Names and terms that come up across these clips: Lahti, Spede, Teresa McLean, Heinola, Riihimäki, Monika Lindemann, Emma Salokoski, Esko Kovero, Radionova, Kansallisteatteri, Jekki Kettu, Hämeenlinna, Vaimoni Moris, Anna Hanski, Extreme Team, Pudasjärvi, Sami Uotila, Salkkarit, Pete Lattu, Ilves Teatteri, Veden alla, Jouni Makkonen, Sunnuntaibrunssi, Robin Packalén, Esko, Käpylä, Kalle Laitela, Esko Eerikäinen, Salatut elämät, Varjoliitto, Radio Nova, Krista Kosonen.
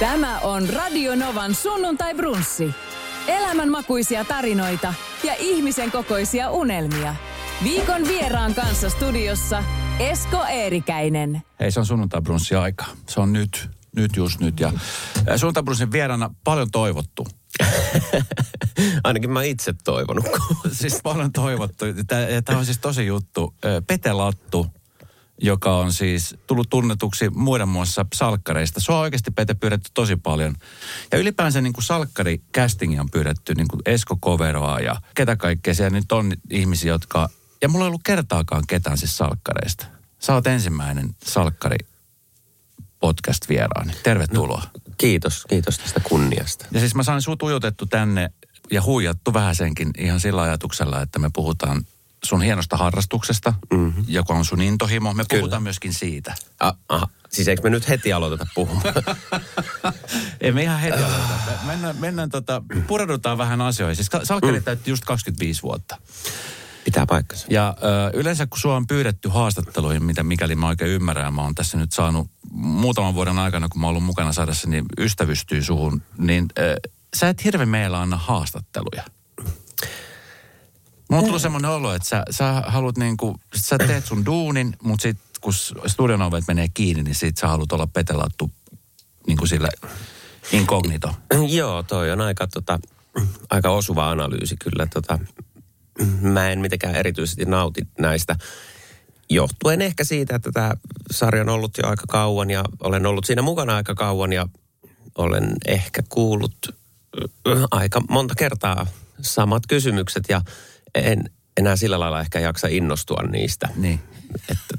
Tämä on Radionovan Sunnuntaibrunssi. Elämänmakuisia tarinoita ja ihmisen kokoisia unelmia. Viikon vieraan kanssa studiossa Esko Eerikäinen. Hei, se on Sunnuntaibrunssi aika. Se on nyt just nyt. Ja Sunnuntaibrunssin vieraana paljon toivottu. Ainakin mä itse toivonut. Siis paljon toivottu. Tämä on siis tosi juttu. Pete Lattu, joka on siis tullut tunnetuksi muiden muassa salkkareista. Sua on oikeasti, Pete, pyydetty tosi paljon. Ja ylipäänsä niin kuin salkkarikästingiä on pyydetty, niin kuin Esko Koveroa ja ketä kaikkea. Siellä nyt on ihmisiä, jotka... Ja mulla ei ollut kertaakaan ketään siis salkkareista. Sä oot ensimmäinen salkkari-podcast-vieraani. Tervetuloa. No, kiitos tästä kunniasta. Ja siis mä sain sut ujutettu tänne ja huijattu vähän senkin ihan sillä ajatuksella, että me puhutaan sun hienosta harrastuksesta, joka on sun intohimo. Me puhutaan myöskin siitä. Aha. Siis eikö me nyt heti aloiteta puhumaan? Ei me ihan heti aloiteta. Mennään pureudutaan vähän asioihin. Siis salkkari täytti just 25 vuotta. Pitää paikkansa. Ja yleensä kun sua on pyydetty haastatteluihin, mitä mikäli mä oikein ymmärrän, mä oon tässä nyt saanut muutaman vuoden aikana, kun mä oon ollut mukana saadassa, niin ystävystyy suhun, niin sä et hirveän meillä anna haastatteluja. Mulla on tullut semmoinen olo, että sä haluat niinku, sä teet sun duunin, mutta sit kun studion ovet menee kiinni, niin sit sä haluat olla Pete Lattu niinku sillä inkognito. Joo, toi on aika osuva analyysi kyllä. Mä en mitenkään erityisesti nauti näistä. Johtuen ehkä siitä, että tämä sarja on ollut jo aika kauan ja olen ollut siinä mukana aika kauan ja olen ehkä kuullut aika monta kertaa samat kysymykset ja en enää sillä lailla ehkä jaksa innostua niistä. Niin. Että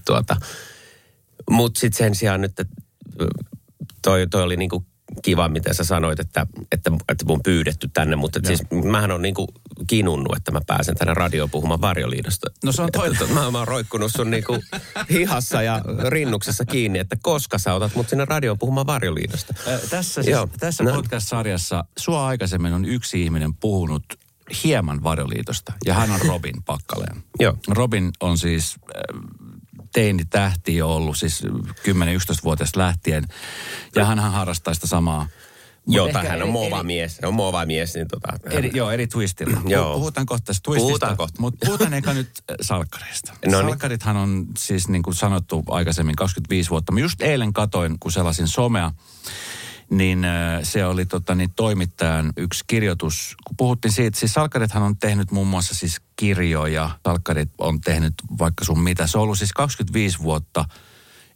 mutta sitten sen sijaan nyt, että toi oli niinku kiva, miten sä sanoit, että mun pyydetty tänne, mutta siis mähän on niinku kinunnut, että mä pääsen tänne radioon puhumaan Varjoliidosta. No se on toinen. Mä oon roikkunut sun niinku hihassa ja rinnuksessa kiinni, että koska sä otat mut sinne radioon puhumaan Varjoliidosta. Tässä podcast-sarjassa sua aikaisemmin on yksi ihminen puhunut hieman Varjoliitosta, ja hän on Robin Packalén. Joo. Robin on siis teinitähti jo ollut, siis 10-11-vuotiaasta lähtien, ja hänhän harrastaa sitä samaa. Hän on muovamies. On muovamies, niin eri twistillä. Puhutaan kohta twististä, mutta puhutaan eikä nyt salkkareista. Salkkarithan on siis niin kuin sanottu aikaisemmin 25 vuotta. Mä just eilen katoin, kun selasin somea, niin se oli toimittajan yksi kirjoitus. Kun puhuttiin siitä, siis salkkarithan on tehnyt muun muassa siis kirjoja. Salkkarit on tehnyt vaikka sun mitä. Se on ollut siis 25 vuotta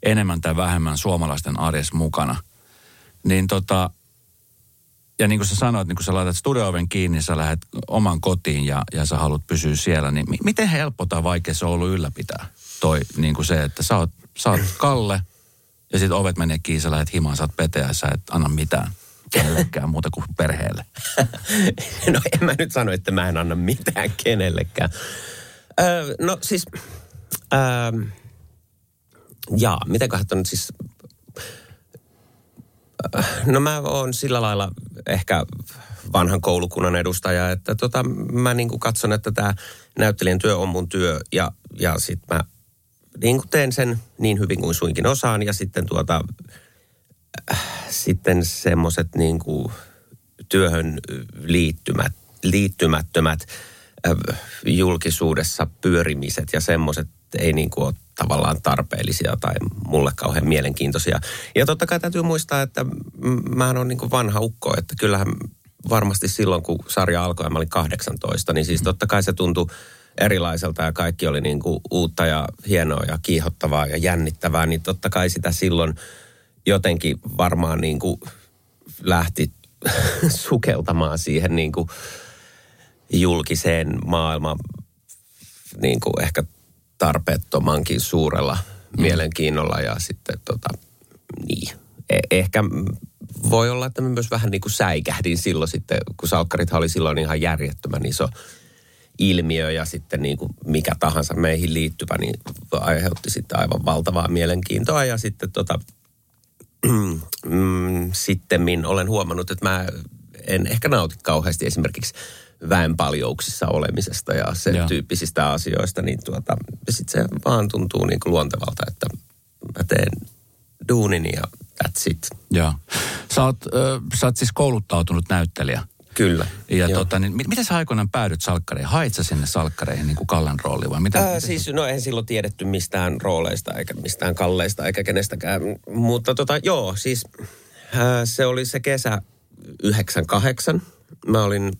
enemmän tai vähemmän suomalaisten arjessa mukana. Niin ja niin kuin sä sanoit, niin kun sä laitat studio-oven kiinni, sä lähdet oman kotiin ja sä haluat pysyä siellä. Niin miten helppo tai vaikea se on ollut ylläpitää? Toi niin kuin se, että sä oot Kalle. Ja sitten ovet menee kiinni, sä lähet himaan, sä oot Pete ja sä et anna mitään kenellekään muuta kuin perheelle. No en mä nyt sano, että mä en anna mitään kenellekään. Mitäköhän on nyt siis... No mä oon sillä lailla ehkä vanhan koulukunnan edustaja, että mä niinku katson, että tää näyttelijän työ on mun työ ja sit mä... Niin kuin teen sen niin hyvin kuin suinkin osaan ja sitten sitten semmoiset niin kuin työhön liittymättömät julkisuudessa pyörimiset ja semmoiset ei niin kuin ole tavallaan tarpeellisia tai mulle kauhean mielenkiintoisia. Ja totta kai täytyy muistaa, että mähän on niin kuin vanha ukko, että kyllähän varmasti silloin kun sarja alkoi ja mä olin 18, niin siis totta kai se tuntui erilaiselta ja kaikki oli niin kuin uutta ja hienoa ja kiihottavaa ja jännittävää, niin totta kai sitä silloin jotenkin varmaan niin kuin lähti sukeltamaan siihen niin kuin julkiseen maailmaan niin kuin ehkä tarpeettomankin suurella mielenkiinnolla ja sitten niin. Ehkä voi olla, että mä myös vähän niin kuin säikähdin silloin sitten, kun salkkarithan oli silloin ihan järjettömän iso ilmiö ja sitten niin kuin mikä tahansa meihin liittyvä, niin aiheutti sitten aivan valtavaa mielenkiintoa. Ja sitten sittemmin olen huomannut, että mä en ehkä nauti kauheasti esimerkiksi väenpaljouksissa olemisesta ja sen tyyppisistä asioista, niin sitten se vaan tuntuu niin kuin luontevalta, että mä teen duunini ja that's it. Joo. Sä oot siis kouluttautunut näyttelijä. Kyllä. Ja niin, miten sä aikoinaan päädyt salkkareihin? Hait sä sinne salkkareihin niin kuin Kallen rooliin vai mitä? Siis no eihän silloin tiedetty mistään rooleista eikä mistään Kalleista eikä kenestäkään. Mutta se oli se kesä 98. Mä olin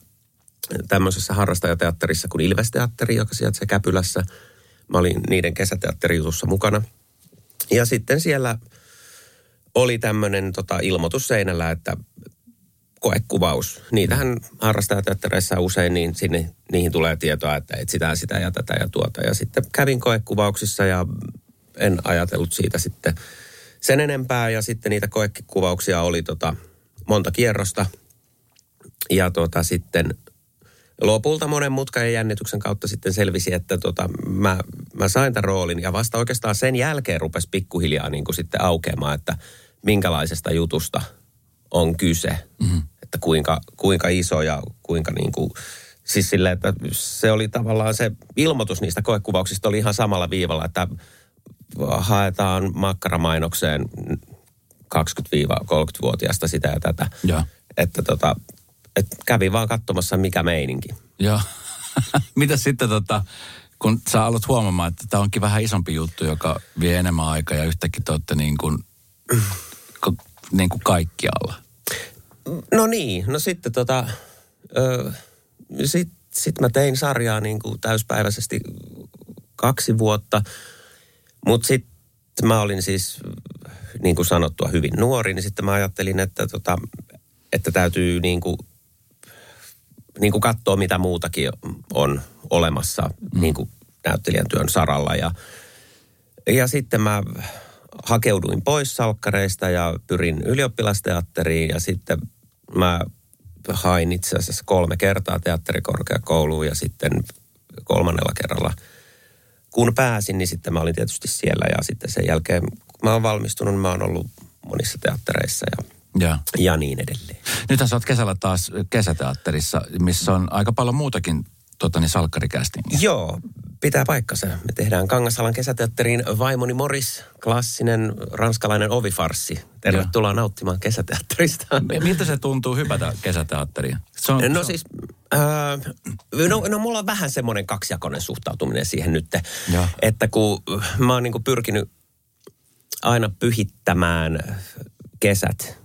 tämmöisessä harrastajateatterissa kuin Ilves Teatteri, joka sijaitsee Käpylässä. Mä olin niiden kesäteatterijutussa mukana. Ja sitten siellä oli tämmöinen ilmoitus seinällä, että koekuvaus. Niitähän harrastajateattereissa usein, niin sinne, niihin tulee tietoa, että etsitään sitä ja tätä ja tuota. Ja sitten kävin koekuvauksissa ja en ajatellut siitä sitten sen enempää. Ja sitten niitä koekuvauksia oli monta kierrosta. Ja sitten lopulta monen mutkan ja jännityksen kautta sitten selvisi, että mä sain tämän roolin. Ja vasta oikeastaan sen jälkeen rupesi pikkuhiljaa niin kuin sitten aukeamaan, että minkälaisesta jutusta on kyse. Mm-hmm. Että kuinka iso ja kuinka niin kuin, siis silleen, että se oli tavallaan se ilmoitus niistä koekuvauksista oli ihan samalla viivalla, että haetaan makkaramainokseen 20-30-vuotiaasta sitä ja tätä. Ja. Että kävin vaan katsomassa mikä meininki. Joo. Mitä sitten kun sä alat huomaamaan, että tää onkin vähän isompi juttu, joka vie enemmän aikaa ja yhtäkkiä te ootte niin kuin kaikkialla. No niin, no sitten sit mä tein sarjaa niin kuin täyspäiväisesti 2 vuotta, mutta sitten mä olin siis niin kuin sanottua hyvin nuori, niin sitten mä ajattelin, että täytyy niin kuin katsoa mitä muutakin on olemassa niin kuin näyttelijän työn saralla ja sitten mä hakeuduin pois salkkareista ja pyrin ylioppilasteatteriin ja sitten mä hain itse asiassa 3 kertaa teatterikorkeakouluun ja sitten 3. kerralla kun pääsin, niin sitten mä olin tietysti siellä ja sitten sen jälkeen kun mä oon valmistunut, mä oon ollut monissa teattereissa ja niin edelleen. Nythän sä oot kesällä taas kesäteatterissa, missä on aika paljon muutakin salkkarikästingiä. Joo, pitää paikkansa. Me tehdään Kangasalan kesäteatterin Vaimoni Moris, klassinen ranskalainen ovifarssi. Tervetuloa nauttimaan kesäteatterista. Miltä se tuntuu hypätä kesäteatteriin? Siis, mulla on vähän semmoinen kaksijakoinen suhtautuminen siihen nyt. Ja. Että kun mä oon pyrkinyt aina pyhittämään kesät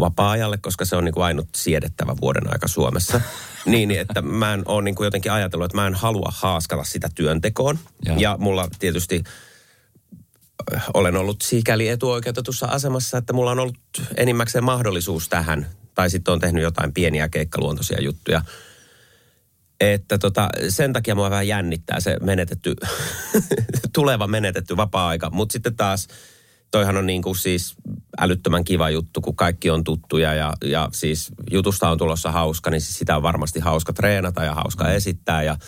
vapaa-ajalle, koska se on ainut siedettävä vuoden aika Suomessa. Niin, että mä en ole jotenkin ajatellut, että mä en halua haaskata sitä työntekoon. Ja mulla tietysti olen ollut sikäli etuoikeutetussa asemassa, että mulla on ollut enimmäkseen mahdollisuus tähän. Tai sitten on tehnyt jotain pieniä keikkaluontoisia juttuja. Että sen takia mua vähän jännittää se menetetty, tuleva menetetty vapaa-aika. Mutta sitten taas toihan on siis älyttömän kiva juttu, kun kaikki on tuttuja ja siis jutusta on tulossa hauska, niin siis sitä on varmasti hauska treenata ja hauska esittää. Ja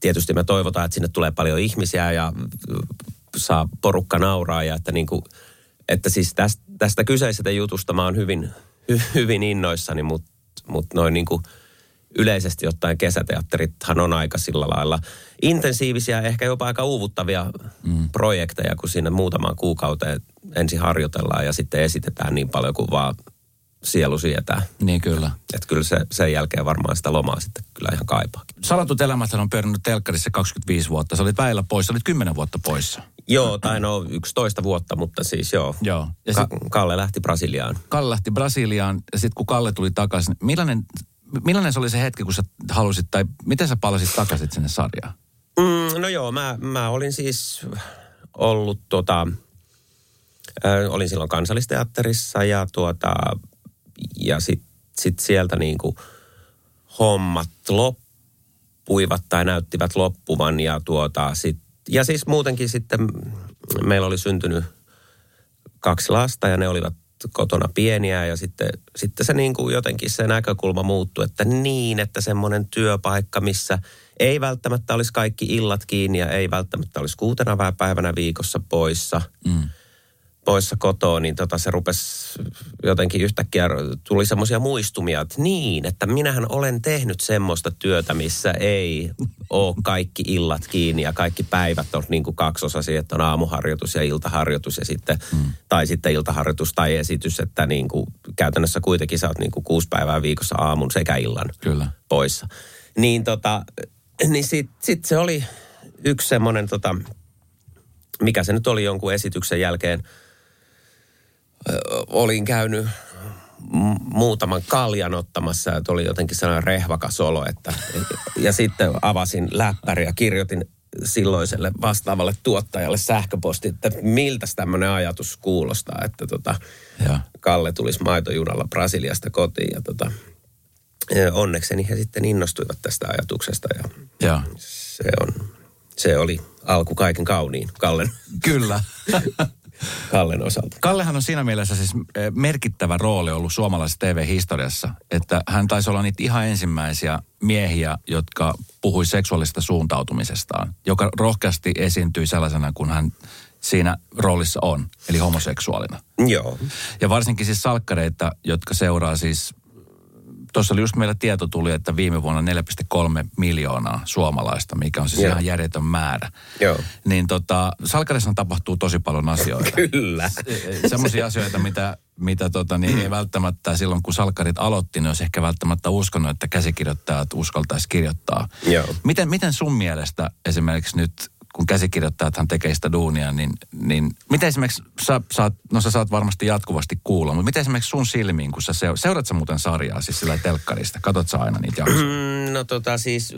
tietysti me toivotaan, että sinne tulee paljon ihmisiä ja saa porukka nauraa. Ja että, että siis tästä kyseisestä jutusta mä oon hyvin innoissani, mutta noin yleisesti ottaen kesäteatterithan on aika sillä lailla intensiivisiä, ehkä jopa aika uuvuttavia projekteja, kun siinä muutamaan kuukauteen ensin harjoitellaan ja sitten esitetään niin paljon kuin vaan sielu sietää. Niin kyllä. Että kyllä se sen jälkeen varmaan sitä lomaa sitten kyllä ihan kaipaakin. Salatut elämät on pyörinyt telkkarissa 25 vuotta. Sä olit väillä pois, sä olit 10 vuotta poissa. Joo, tai 11 vuotta, mutta siis joo. Ja Kalle lähti Brasiliaan. Ja sitten kun Kalle tuli takaisin, millainen se oli se hetki, kun sä halusit, tai miten sä palasit takaisin sinne sarjaan? Mä olin siis ollut olin silloin Kansallisteatterissa ja sit sieltä hommat loppuivat tai näyttivät loppuvan ja siis muutenkin sitten meillä oli syntynyt 2 lasta ja ne olivat kotona pieniä ja sitten se jotenkin se näkökulma muuttui, että semmoinen työpaikka, missä ei välttämättä olisi kaikki illat kiinni ja ei välttämättä olisi 6 päivänä viikossa poissa, poissa kotoa, niin se rupesi jotenkin yhtäkkiä, tuli semmoisia muistumia, että niin, että minähän olen tehnyt semmoista työtä, missä ei ole kaikki illat kiinni ja kaikki päivät on niin kuin kaksosaisia, että on aamuharjoitus ja iltaharjoitus ja sitten, tai sitten iltaharjoitus tai esitys, että niin kuin käytännössä kuitenkin sä oot niin kuin 6 päivää viikossa aamun sekä illan poissa. Niin, niin sit se oli yksi semmoinen mikä se nyt oli jonkun esityksen jälkeen, olin käynyt muutaman kaljan ottamassa ja tuli jotenkin sellainen rehvakas olo, että ja sitten avasin läppäri ja kirjoitin silloiselle vastaavalle tuottajalle sähköposti, että miltäs tämmöinen ajatus kuulostaa, että Kalle tulisi maitojunalla Brasiliasta kotiin ja onnekseni he sitten innostuivat tästä ajatuksesta ja se oli alku kaiken kauniin Kallen. Kyllä. Kallen osalta. Kallehan on siinä mielessä siis merkittävä rooli ollut suomalaisessa TV-historiassa, että hän taisi olla niitä ihan ensimmäisiä miehiä, jotka puhui seksuaalista suuntautumisestaan, joka rohkeasti esiintyi sellaisena, kun hän siinä roolissa on, eli homoseksuaalina. Joo. Ja varsinkin siis salkkareita, jotka seuraa siis, tuossa oli just meillä tieto tuli, että viime vuonna 4,3 miljoonaa suomalaista, mikä on siis ihan järjetön määrä. Joo. Niin salkkarissa tapahtuu tosi paljon asioita. Kyllä. Semmoisia asioita, mitä ei välttämättä silloin, kun salkkarit aloitti, niin olisi ehkä välttämättä uskonut, että käsikirjoittajat uskaltaisi kirjoittaa. Joo. Miten sun mielestä esimerkiksi nyt, kun käsikirjoittajathan tekee sitä duunia, niin miten esimerkiksi sä saat varmasti jatkuvasti kuulla, mutta miten esimerkiksi sun silmiin, kun sä seurat sä muuten sarjaa siis sillä telkkarista? Katot sä aina niitä jaksoja? Siis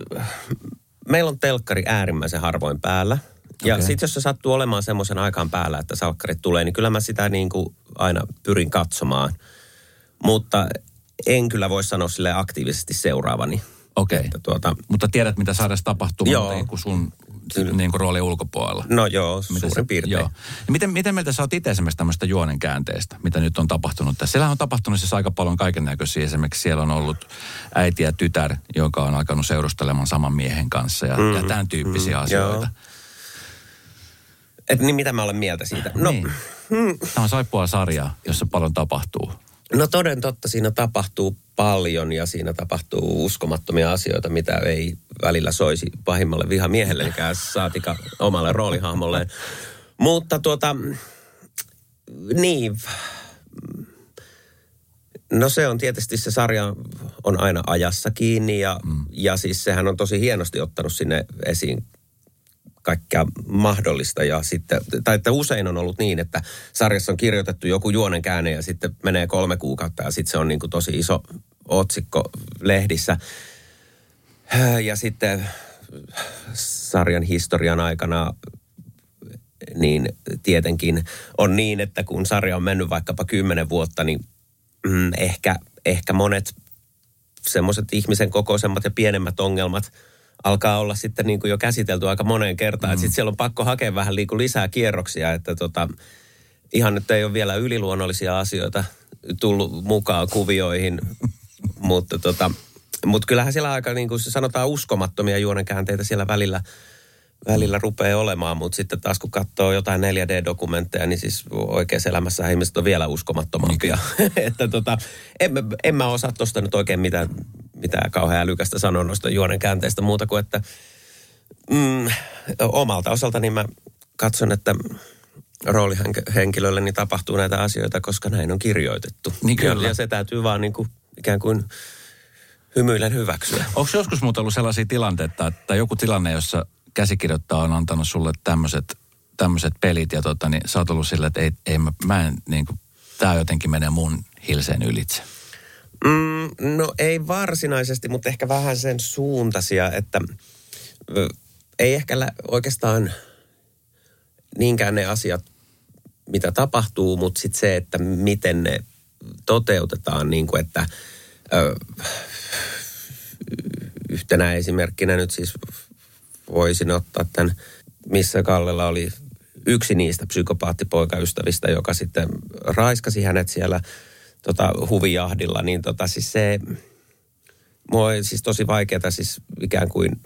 meillä on telkkari äärimmäisen harvoin päällä. Ja sitten jos se sattuu olemaan semmoisen aikaan päällä, että salkkarit tulee, niin kyllä mä sitä niin kuin aina pyrin katsomaan. Mutta en kyllä voi sanoa silleen aktiivisesti seuraavani. Okei, mutta tiedät mitä sarjassa tapahtuu, kun sun niin rooli ulkopuolella. No joo, mitä suurin piirtein. Joo. Miten mieltä sä oot itse esimerkiksi tämmöistä juonen käänteestä, mitä nyt on tapahtunut? Siellähän on tapahtunut siis aika paljon kaiken näköisiä. Esimerkiksi siellä on ollut äiti ja tytär, joka on alkanut seurustelemaan saman miehen kanssa ja tämän tyyppisiä asioita. Et niin mitä mä olen mieltä siitä? No. Niin. Tämä on saippua sarjaa, jossa paljon tapahtuu. No toden totta, siinä tapahtuu paljon ja siinä tapahtuu uskomattomia asioita, mitä ei välillä soisi pahimmalle vihamiehellekään, saatika omalle roolihahmolleen. Mutta niin, no se on tietysti, se sarja on aina ajassa kiinni ja siis sehän on tosi hienosti ottanut sinne esiin kaikkea mahdollista ja sitten, tai että usein on ollut niin, että sarjassa on kirjoitettu joku juonen käänne ja sitten menee 3 kuukautta ja sitten se on niin kuin tosi iso otsikko lehdissä. Ja sitten sarjan historian aikana niin tietenkin on niin, että kun sarja on mennyt vaikkapa 10 vuotta, niin ehkä monet semmoiset ihmisen kokoisemmat ja pienemmät ongelmat alkaa olla sitten niin kuin jo käsitelty aika moneen kertaan. Sitten siellä on pakko hakea vähän lisää kierroksia, että ihan nyt ei ole vielä yliluonnollisia asioita tullut mukaan kuvioihin, mutta mut kyllähän siellä aika niin kuin sanotaan uskomattomia juonenkäänteitä siellä välillä rupeaa olemaan, mutta sitten taas kun katsoo jotain 4D-dokumentteja, niin siis oikeassa elämässä ihmiset on vielä uskomattomampia. Että en mä osaa tuosta nyt oikein mitään kauhean älykästä sanoa noista juonen käänteistä muuta kuin, että omalta osaltani mä katson, että roolihenkilölleni tapahtuu näitä asioita, koska näin on kirjoitettu. Niin kyllä. Ja se täytyy vaan niin kuin, ikään kuin hymyillen hyväksyä. Onko joskus muuta ollut sellaisia tilanteita, että joku tilanne, jossa käsikirjoittaja on antanut sulle tämmöiset pelit ja niin sä oot ollut sillä, että ei mä en niin kuin, tää jotenkin menee mun hilseen ylitse? No ei varsinaisesti, mutta ehkä vähän sen suuntaisia, että ei ehkä oikeastaan niinkään ne asiat, mitä tapahtuu, mutta sitten se, että miten ne toteutetaan, niin kuin että yhtenä esimerkkinä nyt siis voisin ottaa tämän, missä Kallella oli yksi niistä psykopaattipoikaystävistä, joka sitten raiskasi hänet siellä huvijahdilla, niin siis se, mua on siis tosi vaikeaa siis ikään kuin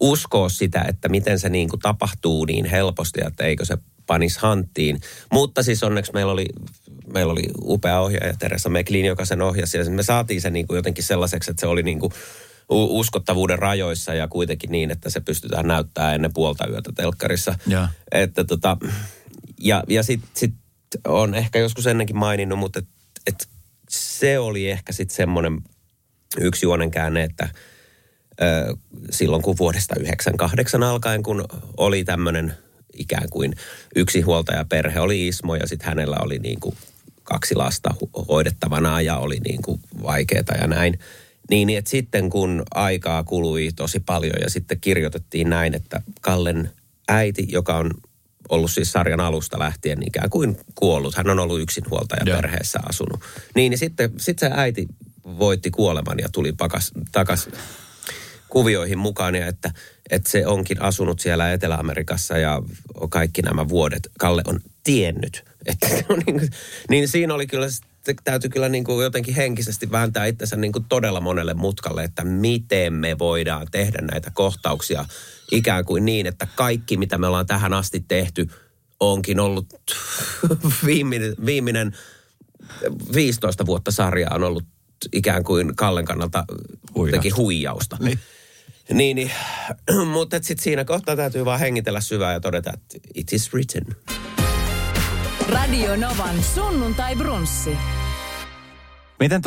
uskoa sitä, että miten se niin kuin tapahtuu niin helposti, että eikö se panis hanttiin. Mutta siis onneksi meillä oli upea ohjaaja Teresa McLean, joka sen ohjasi. Ja me saatiin se niin kuin jotenkin sellaiseksi, että se oli niin kuin uskottavuuden rajoissa ja kuitenkin niin, että se pystytään näyttämään ennen puolta yötä telkkarissa. Yeah. Että ja sitten on ehkä joskus ennenkin maininnut, mutta et se oli ehkä sitten semmoinen yksi juonen käänne, että silloin kun vuodesta 1998 alkaen, kun oli tämmöinen ikään kuin yksinhuoltajaperhe, oli Ismo ja sitten hänellä oli niin kuin 2 lasta hoidettavana ja oli niin kuin vaikeeta ja näin. Niin, että sitten kun aikaa kului tosi paljon ja sitten kirjoitettiin näin, että Kallen äiti, joka on ollut siis sarjan alusta lähtien ikään kuin kuollut. Hän on ollut yksinhuoltaja perheessä asunut. Niin sitten se äiti voitti kuoleman ja tuli takaisin kuvioihin mukaan, ja että se onkin asunut siellä Etelä-Amerikassa ja kaikki nämä vuodet. Kalle on tiennyt. Että on niin siinä oli kyllä, täytyy kyllä niin kuin jotenkin henkisesti vääntää itsensä niin kuin todella monelle mutkalle, että miten me voidaan tehdä näitä kohtauksia ikään kuin niin, että kaikki mitä me ollaan tähän asti tehty onkin ollut viimeinen 15 vuotta sarjaa on ollut ikään kuin Kallen kannalta jotenkin huijausta. Niin, mutta sitten siinä kohtaa täytyy vaan hengitellä syvää ja todeta, että it is written. Radio Novan Sunnuntaibrunssi. Miten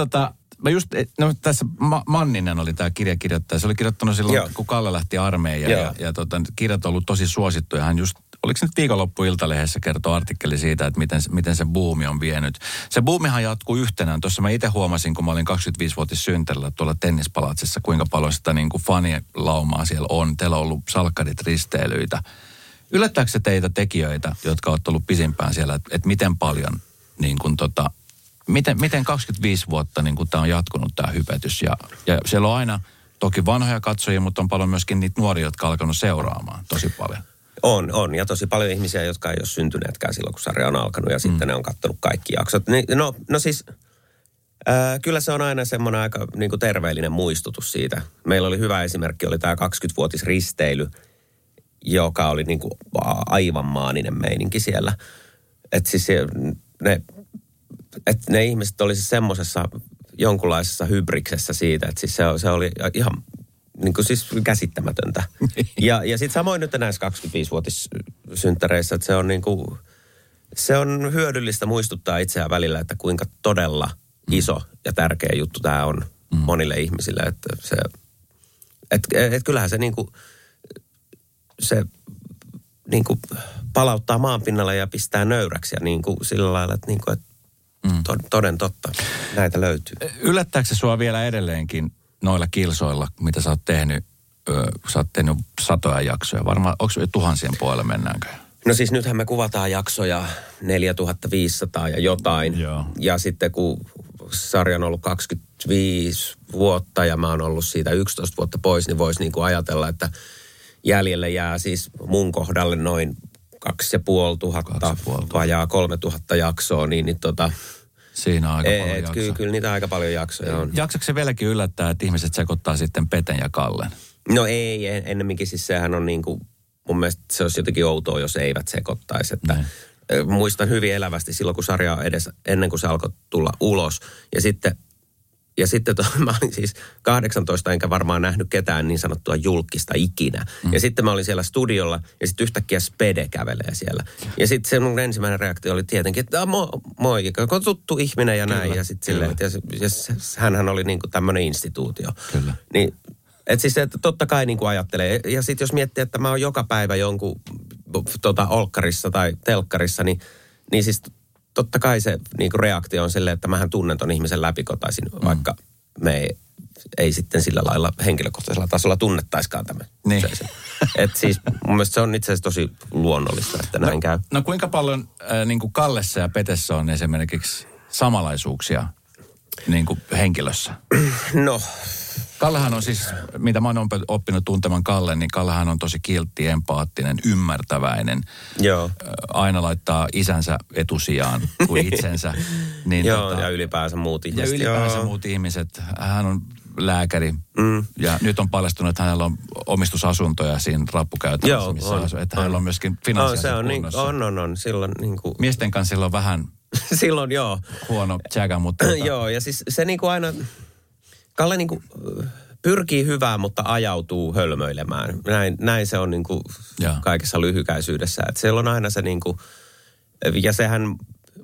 tässä Manninen oli tämä kirjakirjoittaja. Se oli kirjoittanut silloin, kun Kalle lähti armeijaan. Ja kirjat on ollut tosi suosittuja. Hän just, oliko se nyt viikonloppu-iltalehdessä kertoo artikkeli siitä, että miten se buumi on vienyt. Se buumihan jatkuu yhtenään. Tuossa mä itse huomasin, kun mä olin 25-vuotias synttärällä tuolla Tennispalatsissa, kuinka paljon sitä niin kuin fanilaumaa siellä on. Teillä on ollut salkkarit risteilyitä. Yllättääkö se teitä tekijöitä, jotka olette ollut pisimpään siellä, että miten paljon, niin kuin miten 25 vuotta niin kuin tämä on jatkunut tämä hypetys? Ja siellä on aina toki vanhoja katsojia, mutta on paljon myöskin niitä nuoria, jotka on alkanut seuraamaan tosi paljon. On, ja tosi paljon ihmisiä, jotka ei ole syntyneetkään silloin, kun sarja on alkanut, ja sitten ne on katsonut kaikki jaksot. Kyllä se on aina semmoinen aika niin kuin terveellinen muistutus siitä. Meillä oli hyvä esimerkki, oli tämä 20-vuotisristeily, joka oli niin kuin aivan maaninen meininki siellä. Että siis ne ihmiset oli siis semmoisessa jonkunlaisessa hybriksessä siitä, että siis se oli ihan niin kuin siis käsittämätöntä. Ja sitten samoin nyt näissä 25-vuotissynttäreissä, että se on hyödyllistä muistuttaa itseään välillä, että kuinka todella iso ja tärkeä juttu tämä on monille ihmisille. Että kyllähän se niin kuin se niin kuin palauttaa maanpinnalle ja pistää nöyräksi ja niin kuin sillä lailla, että, niin kuin, että toden totta, näitä löytyy. Yllättääkö se sua vielä edelleenkin noilla kilsoilla, mitä sä oot tehnyt, kun sä oot tehnyt satoja jaksoja? Varmaan, onko tuhansien puolelle mennäänkö? No siis nythän me kuvataan jaksoja 4500 ja jotain. Joo. Ja sitten kun sarja on ollut 25 vuotta ja mä oon ollut siitä 11 vuotta pois, niin voisi niin kuin ajatella, että jäljelle jää siis mun kohdalle noin 2500, vajaa 3000 jaksoa, niin. Siinä aika paljon jaksoa. Kyllä niitä aika paljon jaksoja on. Jaksako se vieläkin yllättää, että ihmiset sekoittaa sitten Peten ja Kallen? No ei, ennemminkin siis sehän on niin kuin, mun mielestä se olisi jotenkin outoa, jos eivät sekoittaisi. Että muistan hyvin elävästi silloin, kun sarja edes, ennen kuin se alkoi tulla ulos. Ja sitten mä olin siis 18, enkä varmaan nähnyt ketään niin sanottua julkista ikinä. Ja sitten mä olin siellä studiolla, ja sitten yhtäkkiä Spede kävelee siellä. Ja sitten se mun ensimmäinen reaktio oli tietenkin, että moi, on tuttu ihminen ja näin. Kyllä, ja sitten silleen, ja hänhän oli niinku tämmöinen instituutio. Kyllä. Niin, että siis että totta kai niinku ajattelee. Ja sitten jos miettii, että mä oon joka päivä jonkun olkkarissa tai telkkarissa, niin siis totta kai se niinku reaktio on silleen, että mähän tunnen ton ihmisen läpikotaisin, vaikka me ei sitten sillä lailla henkilökohtaisella tasolla tunnettaiskaan tämä. Niin. Että siis mun mielestä se on itse asiassa tosi luonnollista, että näin käy. No kuinka paljon niinku Kallessa ja Petessä on esimerkiksi samanlaisuuksia niinku henkilössä? No. Kallehan on siis, mitä mä oon oppinut tuntemaan Kallen, niin Kallehan on tosi kiltti, empaattinen, ymmärtäväinen. Joo. Aina laittaa isänsä etusijaan kuin itsensä. Niin ja ylipäänsä muut ihmiset. Hän on lääkäri. Mm. Ja nyt on paljastunut, että hänellä on omistusasuntoja siinä rappukäytävässä, joo, missä asuu. Että hänellä on myöskin finanssiasia kunnossa. On. Silloin niin kuin... Miesten kanssa sillä on vähän... silloin joo. Huono tjäkä, mutta... joo, ja siis se niin kuin aina... Kalle niin kuin... Pyrkii hyvää, mutta ajautuu hölmöilemään. Näin se on niin kuin kaikessa lyhykäisyydessä. Että siellä on aina se niin kuin, ja sehän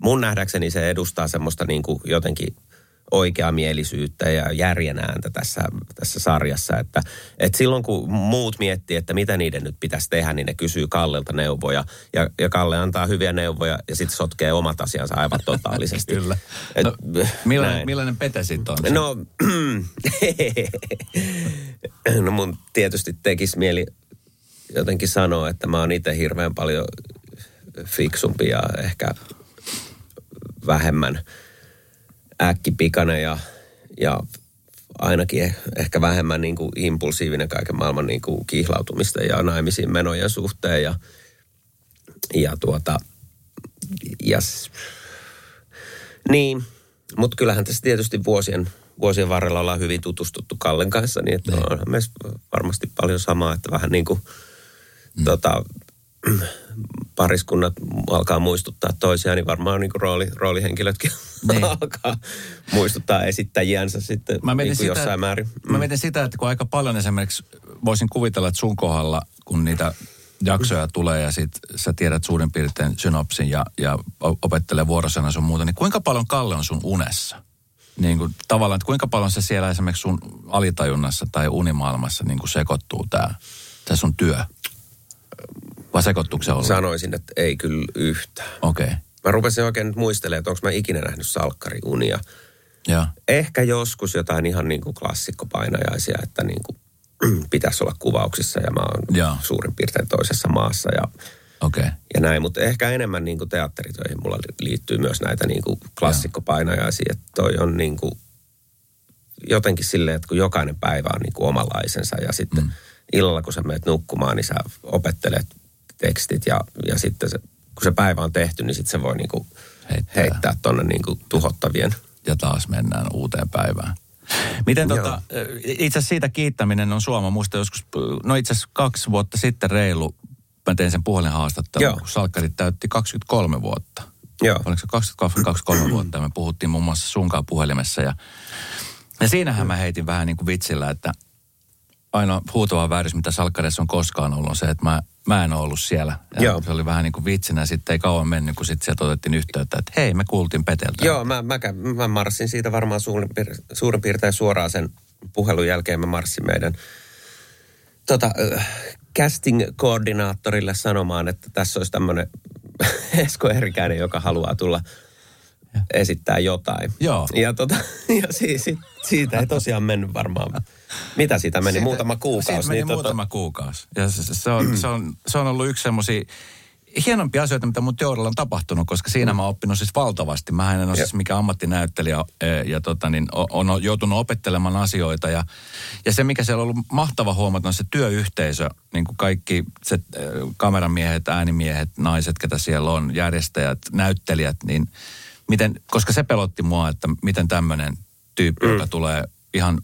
mun nähdäkseni se edustaa semmoista niin kuin jotenkin oikeamielisyyttä ja järjen ääntä tässä sarjassa. Että silloin kun muut miettii, että mitä niiden nyt pitäisi tehdä, niin ne kysyy Kallelta neuvoja. Ja Kalle antaa hyviä neuvoja ja sitten sotkee omat asiansa aivan totaalisesti. Kyllä. No, millainen Pete sitten on? No mun tietysti tekisi mieli jotenkin sanoa, että mä oon itse hirveän paljon fiksumpi ja ehkä vähemmän äkkipikana ja ainakin ehkä vähemmän niin kuin impulsiivinen kaiken maailman niin kuin kihlautumista ja naimisiin menojen suhteen ja niin, mutta kyllähän tässä tietysti vuosien varrella ollaan hyvin tutustuttu Kallen kanssa, niin että on myös varmasti paljon samaa, että vähän niin kuin pariskunnat alkaa muistuttaa toisiaan, niin varmaan niin kuin roolihenkilötkin alkaa muistuttaa esittäjiänsä sitten niin sitä, jossain määrin. Mä mietin sitä, että kun aika paljon esimerkiksi voisin kuvitella, että sun kohdalla, kun niitä jaksoja tulee ja sit sä tiedät suurin piirtein synopsin ja opettelee vuorosana sun muuta, niin kuinka paljon Kalle on sun unessa? Niin kuin tavallaan, että kuinka paljon se siellä esimerkiksi sun alitajunnassa tai unimaailmassa niin kuin sekoittuu tää sun työ? Vai sekoittuuko se ollut? Sanoisin, että ei kyllä yhtään. Okei. Okay. Mä rupesin oikein nyt muistelemaan, että onko mä ikinä nähnyt salkkariunia. Ja. Ehkä joskus jotain ihan niin kuin klassikkopainajaisia, että niin kuin pitäisi olla kuvauksissa ja mä oon suurin piirtein toisessa maassa ja, okay, ja näin. Mutta ehkä enemmän niin kuin teatteritöihin mulla liittyy myös näitä niin kuin klassikkopainajaisia. Että toi on niin kuin jotenkin silleen, että kun jokainen päivä on niin kuin omanlaisensa ja sitten illalla kun sä menet nukkumaan, niin sä opettelet tekstit ja sitten se, kun se päivä on tehty, niin sitten se voi niinku heittää tuonne niinku tuhottavien. Ja taas mennään uuteen päivään. Miten itse asiassa siitä kiittäminen on Suomea. Musta joskus, no itse asiassa 2 vuotta sitten reilu, mä tein sen puhelinhaastattelun, kun salkkarit täytti 23 vuotta. Joo. Oliko se 23 vuotta? Me puhuttiin muun muassa sunkaan puhelimessa ja siinähän mä heitin vähän niin kuin vitsillä, että ainoa huutava väärys, mitä salkkareissa on koskaan ollut, on se, että mä en ole ollut siellä. Se oli vähän niin kuin vitsinä. Sitten ei kauan mennyt, kun sitten sieltä otettiin yhteyttä, että hei, me kuultiin Peteltä. Joo, mä marssin siitä varmaan suurin piirtein suoraan sen puhelun jälkeen. Mä marssin meidän casting-koordinaattorille sanomaan, että tässä olisi tämmöinen Esko Eerikäinen, joka haluaa tulla esittää jotain. Joo. Ja siitä ei tosiaan mennyt varmaan. Mitä siitä meni? Muutama kuukausi. Siitä meni muutama kuukausi. Ja se on ollut yksi semmoisia hienompia asioita, mitä mun teorialla on tapahtunut, koska siinä mä oon oppinut siis valtavasti. Mä en ole siis mikä ammattinäyttelijä ja on joutunut opettelemaan asioita. Ja se, mikä siellä on ollut mahtava huomata, on se työyhteisö. Niin kuin kaikki se kameramiehet, äänimiehet, naiset, ketä siellä on, järjestäjät, näyttelijät, niin miten, koska se pelotti mua, että miten tämmöinen tyyppi, joka tulee ihan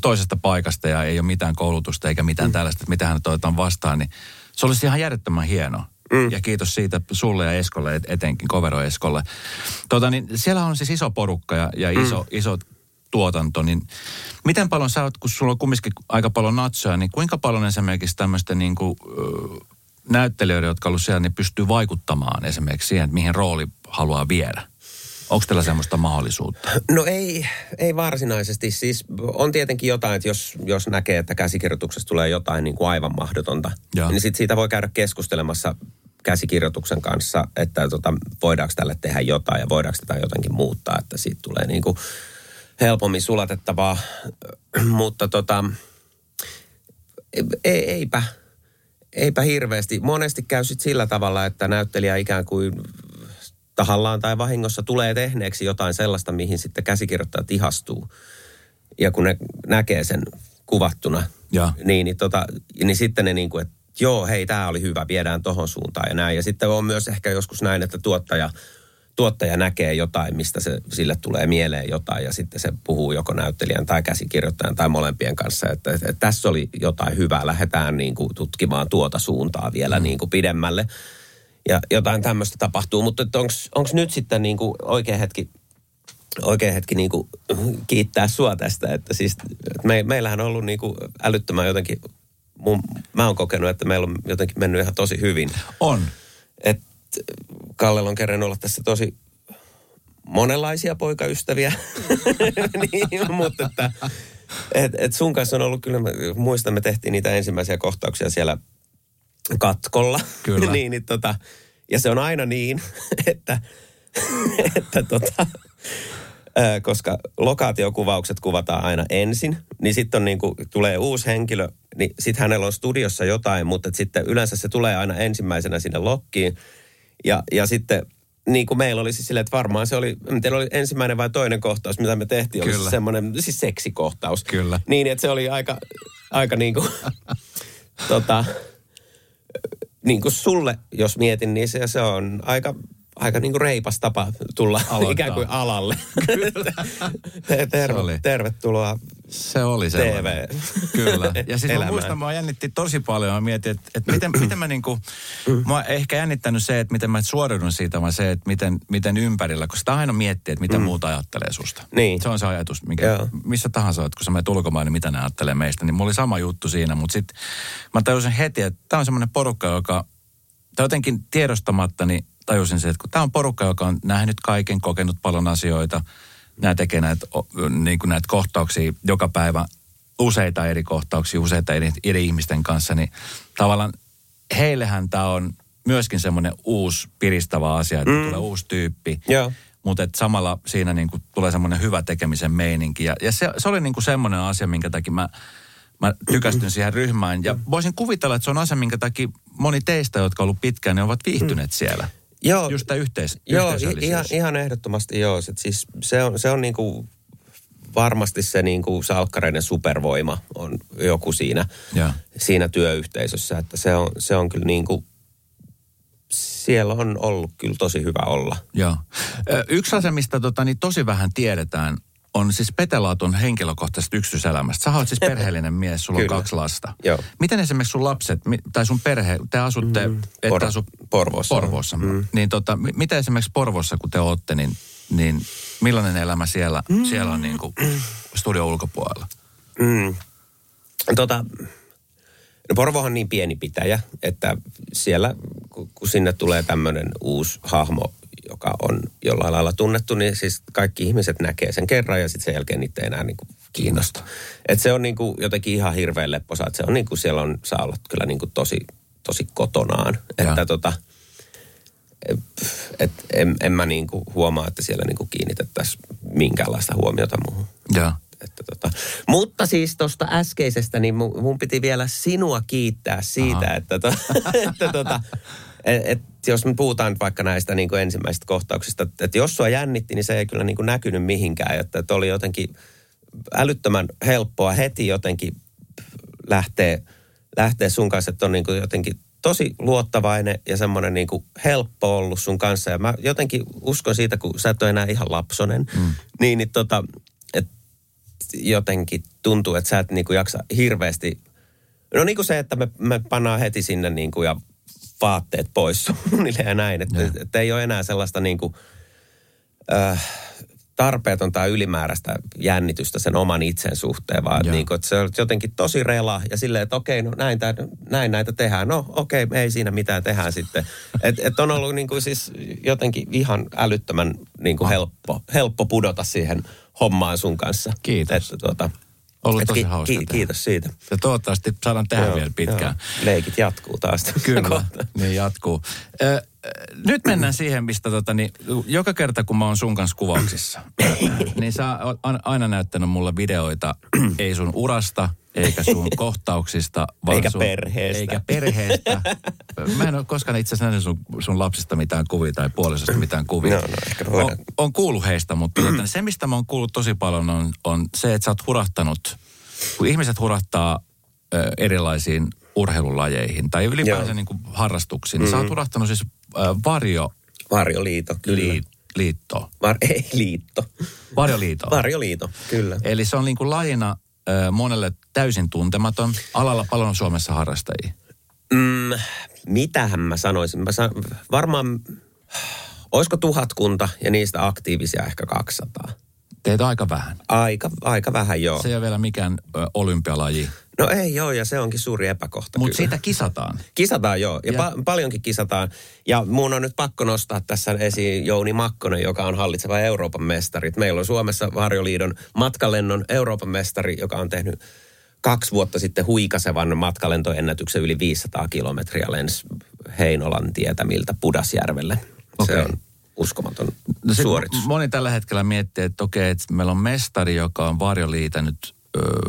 toisesta paikasta ja ei ole mitään koulutusta eikä mitään tällaista, että mitä hän otetaan vastaan, niin se olisi ihan järjettömän hienoa. Ja kiitos siitä sulle ja Eskolle, etenkin Kovero Eskolle. Siellä on siis iso porukka ja iso tuotanto, niin miten paljon sä oot, kun sulla on kumminkin aika paljon natsoja, niin kuinka paljon esimerkiksi tämmöistä niin kuin näyttelijöiden, jotka on ollut siellä, niin pystyy vaikuttamaan esimerkiksi siihen, että mihin rooli haluaa viedä? Onko teillä semmoista mahdollisuutta? No ei varsinaisesti. Siis on tietenkin jotain, että jos näkee, että käsikirjoituksessa tulee jotain niin kuin aivan mahdotonta, niin sitten siitä voi käydä keskustelemassa käsikirjoituksen kanssa, että voidaanko tälle tehdä jotain ja voidaanko tätä jotenkin muuttaa, että siitä tulee niin kuin helpommin sulatettavaa. Mutta eipä hirveästi. Monesti käy sitten sillä tavalla, että näyttelijä ikään kuin tahallaan tai vahingossa tulee tehneeksi jotain sellaista, mihin sitten käsikirjoittajat ihastuu. Ja kun ne näkee sen kuvattuna, niin sitten ne niin kuin, että joo, hei, tämä oli hyvä, viedään tohon suuntaan ja näin. Ja sitten on myös ehkä joskus näin, että tuottaja tuottaja näkee jotain, mistä se, sille tulee mieleen jotain ja sitten se puhuu joko näyttelijän tai käsikirjoittajan tai molempien kanssa, että tässä oli jotain hyvää, lähdetään niin kuin tutkimaan tuota suuntaa vielä niin kuin pidemmälle. Ja jotain tämmöistä tapahtuu, mutta onko nyt sitten niin kuin oikea hetki niin kuin kiittää sua tästä, että siis että meillähän on ollut niin kuin älyttömän jotenkin, mä oon kokenut, että meillä on jotenkin mennyt ihan tosi hyvin. On. Että Kallella on kerran olla tässä tosi monenlaisia poikaystäviä, niin, mutta että et sun kanssa on ollut kyllä, muistan me tehtiin niitä ensimmäisiä kohtauksia siellä katkolla. Kyllä. Ja se on aina niin, että koska lokaatiokuvaukset kuvataan aina ensin, niin sitten niinku, tulee uusi henkilö, niin sitten hänellä on studiossa jotain, mutta sitten yleensä se tulee aina ensimmäisenä sinne lokkiin. Ja sitten niin kuin meillä oli siis silleen, että varmaan se oli, teillä oli ensimmäinen vai toinen kohtaus, mitä me tehtiin, oli semmoinen siis seksikohtaus. Kyllä. Niin, että se oli aika niin kuin, niin kuin sulle, jos mietin, niin se on aika niin kuin reipas tapa tulla aloittaa. Ikään kuin alalle. Kyllä. Tervetuloa se oli TV. Kyllä. Ja siis mä muistan, mä jännittin tosi paljon. Mä mietin, että miten mä niin kuin, mä oon ehkä jännittänyt se, että miten mä suoriudun siitä, vaan se, että miten ympärillä, kun sitä aina miettii, että mitä muuta ajattelee susta. Niin. Se on se ajatus, missä tahansa olet, kun sä menet ulkomaan, niin mitä ne ajattelee meistä. Niin mulla oli sama juttu siinä, mutta sitten mä tajusin heti, että tää on semmoinen porukka, joka, tai jotenkin tiedostamatta, niin tajusin se, että kun tämä on porukka, joka on nähnyt kaiken, kokenut paljon asioita. Nämä tekee näitä kohtauksia joka päivä, useita eri kohtauksia, useita eri ihmisten kanssa. Niin tavallaan heillehän tämä on myöskin semmoinen uusi piristävä asia, että tulee uusi tyyppi. Yeah. Mutta samalla siinä niinku tulee semmoinen hyvä tekemisen meininki. Ja se oli niinku semmoinen asia, minkä takia mä tykästyn siihen ryhmään. Ja voisin kuvitella, että se on asia, minkä takia moni teistä, jotka on ollut pitkään, ne ovat viihtyneet siellä. Joo, just tämä yhteisöllisyys. Ihan ehdottomasti joo. Siis se on niinku varmasti se niinku salkkareiden supervoima on joku siinä työyhteisössä. Että se on kyllä niinku, siellä on ollut kyllä tosi hyvä olla. Joo. Yksi asia, mistä niin tosi vähän tiedetään, on siis Pete Latun henkilökohtaisesta yksityiselämästä. Sä oot siis perheellinen mies, sulla on kaksi lasta. Joo. Miten esimerkiksi sun lapset, tai sun perhe, te asutte Porvoossa. Niin mitä esimerkiksi Porvoossa, kun te ootte, niin millainen elämä siellä on niin kuin studion ulkopuolella? No Porvohan on niin pieni pitäjä, että siellä, kun sinne tulee tämmöinen uusi hahmo, joka on jollain lailla tunnettu, niin siis kaikki ihmiset näkee sen kerran ja sitten sen jälkeen niitä ei enää niinku kiinnosta. Että se on niinku jotenkin ihan hirveän lepposa. Että se on niinku, siellä on, saa olla kyllä niinku tosi, tosi kotonaan. Ja. Että en mä niinku huomaa, että siellä niinku kiinnitettäisiin minkäänlaista huomiota muuhun. Joo. Mutta siis tuosta äskeisestä, niin mun piti vielä sinua kiittää siitä, että jos me puhutaan vaikka näistä niin kuin ensimmäisistä kohtauksista, että jos sua jännitti, niin se ei kyllä niin kuin näkynyt mihinkään. Että oli jotenkin älyttömän helppoa heti jotenkin lähteä sun kanssa, että on niin kuin jotenkin tosi luottavainen ja semmoinen niin kuin helppo ollut sun kanssa. Ja mä jotenkin uskon siitä, kun sä et ole enää ihan lapsonen, että jotenkin tuntuu, että sä et niin kuin jaksa hirveästi. No niin kuin se, että me pannaan heti sinne niin kuin ja vaatteet pois suunnilleen ja näin. Että ei ole enää sellaista niin kuin, tarpeetonta ylimääräistä jännitystä sen oman itsen suhteen, vaan niin kuin, että se on jotenkin tosi rela ja silleen, että okei, no näin näitä tehdään. No okei, ei siinä mitään tehdään sitten. Et on ollut niin kuin siis jotenkin ihan älyttömän niin kuin helppo pudota siihen hommaan sun kanssa. Kiitos. Ollut tosi hauska kiitos siitä. Ja toivottavasti saadaan tehdä vielä pitkään. Joo. Leikit jatkuu taas. Kyllä, niin jatkuu. Nyt mennään siihen, mistä joka kerta kun mä oon sun kanssa kuvauksissa, niin sä oot aina näyttänyt mulle videoita, ei sun urasta, eikä sun kohtauksista, vaan eikä sun perheestä. Mä en ole koskaan itse asiassa nähnyt sun lapsista mitään kuvia tai puolisosta mitään kuvia. No, on kuullut heistä, mutta se mistä mä oon kuullut tosi paljon on se, että sä oot hurahtanut, kun ihmiset hurahtaa erilaisiin urheilulajeihin tai ylipäänsä niin kuin harrastuksiin. Sä oot hurahtanut siis Varjoliitto. liittoon. Ei liitto. Varjoliitto. Varjoliitto, kyllä. Eli se on niin kuin lajina monelle täysin tuntematon. Alalla paljon on Suomessa harrastajia. Mitähän mä sanoisin? Varmaan, olisiko 1000 ja niistä aktiivisia ehkä 200. Teitä aika vähän. Aika vähän, joo. Se ei ole vielä mikään olympialaji. No ei joo, ja se onkin suuri epäkohta. Mutta siitä kisataan. Kisataan, joo. Ja paljonkin kisataan. Ja mun on nyt pakko nostaa tässä esiin Jouni Makkonen, joka on hallitseva Euroopan mestari. Meillä on Suomessa Varjoliiton matkalennon Euroopan mestari, joka on tehnyt 2 vuotta sitten huikasevan matkalentoennätyksen yli 500 kilometriä lensi Heinolan tietämiltä Pudasjärvelle. Okay. Se on uskomaton suoritus. Moni tällä hetkellä miettii, että okei, että meillä on mestari, joka on varjoliitänyt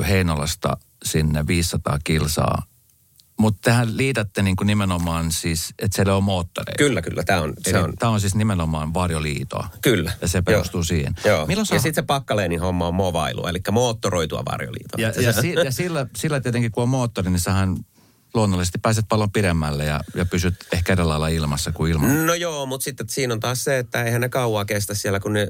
Heinolasta sinne 500 kilsaa. Mutta tähän liitätte niinku nimenomaan siis, että siellä on moottoreita. Kyllä, tämä on siis nimenomaan varjoliitoa. Kyllä. Ja se perustuu siihen. Joo. Ja sitten se Packalénin homma on movailu, eli moottoroitua varjoliitoa. Ja sillä tietenkin, kun on moottori, niin sähän luonnollisesti pääset paljon pidemmälle ja pysyt ehkä edellä ilmassa kuin ilman. No joo, mutta sitten siinä on taas se, että eihän ne kauaa kestä siellä, kun ne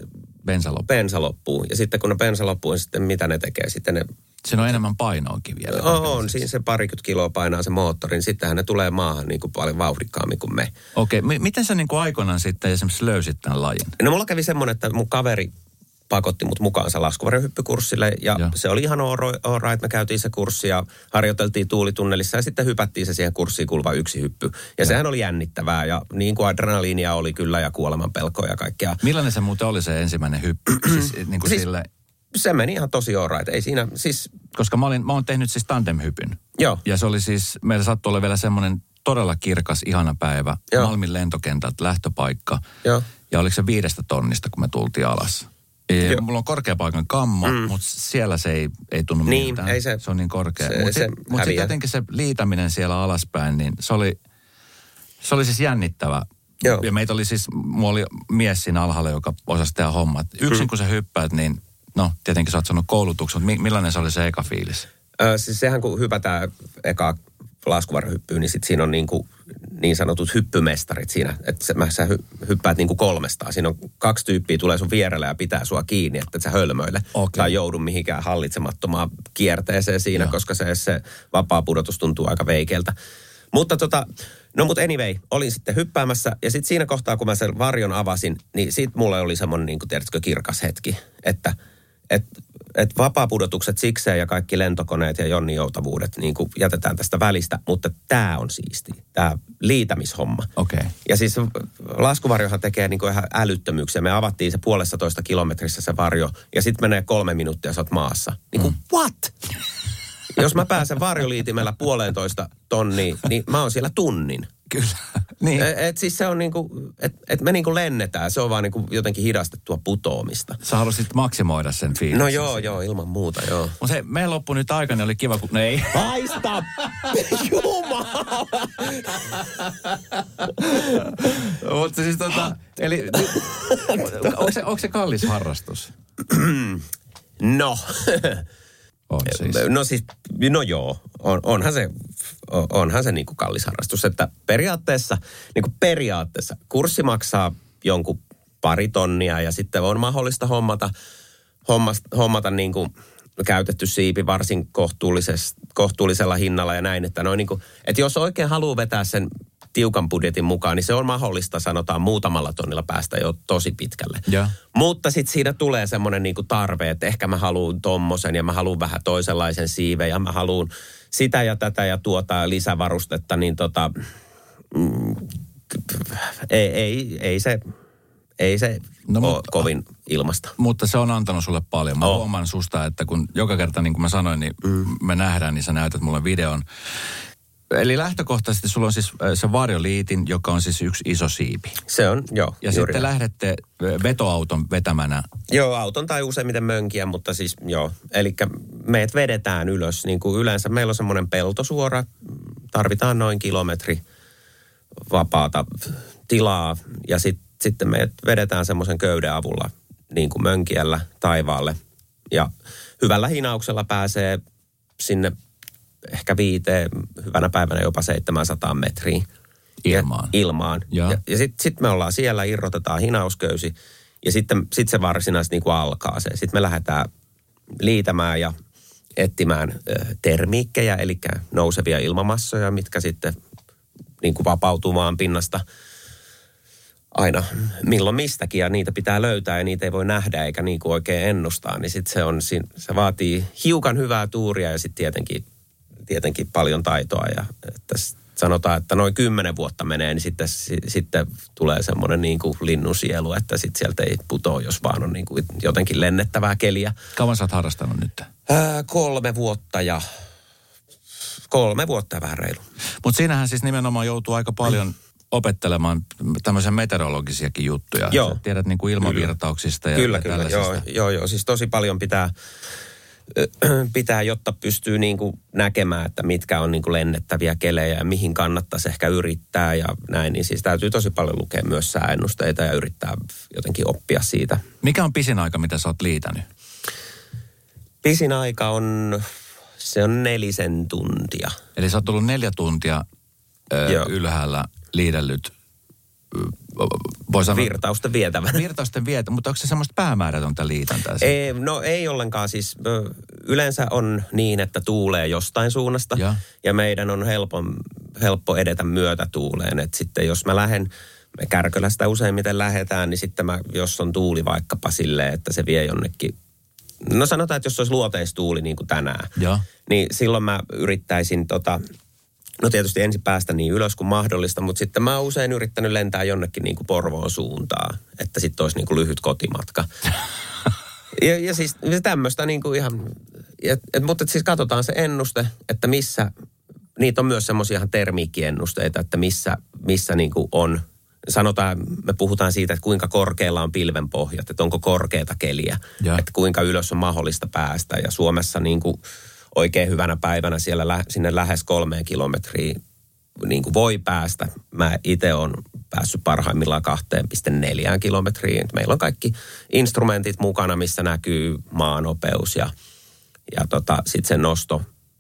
bensa loppuu. Ja sitten kun ne bensa loppuu, niin sitten mitä ne tekee? Sitten ne... Siinä on enemmän painoakin vielä. On, siinä se 20 kiloa painaa se moottori, niin sittenhän ne tulee maahan niin kuin paljon vauhdikkaammin kuin me. Okei, miten sä niin kuin aikoinaan sitten esimerkiksi löysit tämän lajin? No mulla kävi semmoinen, että mun kaveri pakotti mut mukaansa laskuvarjohyppykurssille ja se oli ihan alright. Me käytiin se kurssi ja harjoiteltiin tuulitunnelissa ja sitten hypättiin se siihen kurssiin kuuluva yksi hyppy. Ja sehän oli jännittävää ja niin kuin adrenaliinia oli kyllä ja kuolemanpelkoa ja kaikkea. Millainen se muuten oli se ensimmäinen hyppy? Se meni ihan tosi alright. Ei siinä siis... Koska mä oon tehnyt siis tandemhypyn. Joo. Ja se oli siis, meillä sattui olla vielä semmoinen todella kirkas, ihana päivä. Joo. Malmin lentokentältä lähtöpaikka. Joo. Ja oliko se 5 tonnista, kun me tultiin alas? Joo. Mulla on korkeapaikan kammo, mutta siellä se ei tunnu miltään. Niin, ei se. Se on niin korkea. Mutta sitten jotenkin se liitäminen siellä alaspäin, niin se oli siis jännittävä. Joo. Ja meitä oli siis, mulla oli mies siinä alhaalla, joka osasi tehdä hommat. Yksin kun sä hyppäät, niin no, tietenkin sä oot sanonut koulutuksen, mutta millainen se oli se eka fiilis? Siis sehän kun hypätään eka laskuvarjohyppyyn, niin sit siinä on niin sanotut hyppymestarit siinä. Että sä hyppäät niin kuin 300. Siinä on 2 tyyppiä tulee sun vierelle ja pitää sua kiinni, että sä hölmöile. Okay. Tai joudu mihinkään hallitsemattomaan kierteeseen siinä, koska se vapaa pudotus tuntuu aika veikeltä. Mutta anyway, olin sitten hyppäämässä ja sitten siinä kohtaa, kun mä sen varjon avasin, niin sit mulla oli semmonen niin kuin tiedätkö kirkas hetki, että... Et vapaapudotukset sikseen ja kaikki lentokoneet ja jonninjoutavuudet niin kuin jätetään tästä välistä, mutta tämä on siistiä, tämä liitämishomma. Okay. Ja siis laskuvarjohan tekee niin kuin ihan älyttömyyksiä. Me avattiin se 1,5 kilometrissä se varjo ja sitten menee 3 minuuttia, sä oot maassa. Niin kuin what? Jos mä pääsen varjoliitimellä 1,5 tonnia, niin mä oon siellä tunnin. Kyllä. Niin. Et siis se on niinku, että me niinku lennetään, se on vaan niinku jotenkin hidastettua putoamista. Sä halusit maksimoida sen fiilisen. No joo, ilman muuta, joo. Mutta hei, meidän loppu nyt aika, niin oli kiva, kun ne ei. Haista! Jumala! Mutta siis eli onko se kallis harrastus? No. On siis. No joo, onhan se niin kuin kallis harrastus, että periaatteessa kurssi maksaa jonkun 2 tonnia ja sitten on mahdollista hommata niin kuin käytetty siipi varsin kohtuullisella hinnalla ja näin, että noin niin kuin, että jos oikein haluaa vetää sen tiukan budjetin mukaan, niin se on mahdollista, sanotaan, muutamalla tonnilla päästä jo tosi pitkälle. Ja. Mutta sitten siinä tulee semmoinen niinku tarve, että ehkä mä haluun tommosen ja mä haluun vähän toisenlaisen siiven ja mä haluun sitä ja tätä ja tuota lisävarustetta, niin ei se no, kovin ilmasta. Mutta se on antanut sulle paljon. Mä huomaan susta, että kun joka kerta, niin kuin mä sanoin, niin me nähdään, niin sä näytät mulle videon. Eli lähtökohtaisesti sulla on siis se varjoliitin, joka on siis yksi iso siipi. Se on, joo. Ja sitten lähdette vetoauton vetämänä. Joo, auton tai useimmiten mönkiä, mutta siis joo. Eli meidät vedetään ylös. Niin kuin yleensä meillä on semmoinen peltosuora. Tarvitaan noin kilometri vapaata tilaa. Ja sitten meidät vedetään semmoisen köyden avulla niin kuin mönkiällä taivaalle. Ja hyvällä hinauksella pääsee sinne ehkä 5, hyvänä päivänä jopa 700 metriä ilmaan. Ja sitten me ollaan siellä, irrotetaan hinausköysi Ja sitten se varsinaisesti niin kuin alkaa se. Sitten me lähdetään liitämään ja etsimään termiikkejä, eli nousevia ilmamassoja, mitkä sitten niin kuin vapautuu maan pinnasta aina milloin mistäkin. Ja niitä pitää löytää ja niitä ei voi nähdä eikä niin kuin oikein ennustaa. Niin sitten se vaatii hiukan hyvää tuuria ja sitten tietenkin paljon taitoa. Ja että sanotaan, että noin 10 vuotta menee, niin sitten tulee semmoinen niin kuin linnunsielu, että sitten sieltä ei putoa, jos vaan on niin kuin jotenkin lennettävää keliä. Kauan sä oot harrastanut nyt? 3 vuotta ja vähän reilu. Mutta siinähän siis nimenomaan joutuu aika paljon opettelemaan tämmöisiä meteorologisiakin juttuja. Joo. Sä tiedät niin kuin ilmavirtauksista ja tällaisista. Joo. Siis tosi paljon pitää, jotta pystyy niin kuin näkemään, että mitkä on niin kuin lennettäviä kelejä ja mihin kannattaisi ehkä yrittää ja näin. Niin siis täytyy tosi paljon lukea myös sääennusteita ja yrittää jotenkin oppia siitä. Mikä on pisin aika, mitä sä oot liitänyt? Pisin aika on 4 tuntia. Eli sä oot tullut 4 tuntia ylhäällä liidellyt. Virtausten vietävänä. Mutta onko se semmoista päämäärätöntä liitäntää? Ei ollenkaan. Siis yleensä on niin, että tuulee jostain suunnasta ja meidän on helppo edetä myötä tuuleen. Et sitten jos mä lähden, me Kärkölästä useimmiten lähdetään, niin sitten jos on tuuli vaikkapa silleen, että se vie jonnekin. No sanotaan, että jos olisi luoteistuuli niin kuin tänään, niin silloin mä yrittäisin no tietysti ensin päästä niin ylös kuin mahdollista, mutta sitten mä oon usein yrittänyt lentää jonnekin niin kuin Porvoon suuntaan, että sitten olisi niin kuin lyhyt kotimatka. Ja siis tämmöistä niin kuin ihan, mutta siis katsotaan se ennuste, että missä, niitä on myös semmoisia ihan termiikkiennusteita, että missä niin kuin on, sanotaan, me puhutaan siitä, että kuinka korkealla on pilvenpohjat, että onko korkeata keliä, että kuinka ylös on mahdollista päästä ja Suomessa niin kuin oikein hyvänä päivänä siellä sinne lähes 3 kilometriä niin kuin voi päästä. Mä itse olen päässyt parhaimmillaan 2,4 kilometriin. Meillä on kaikki instrumentit mukana, missä näkyy maanopeus ja sitten se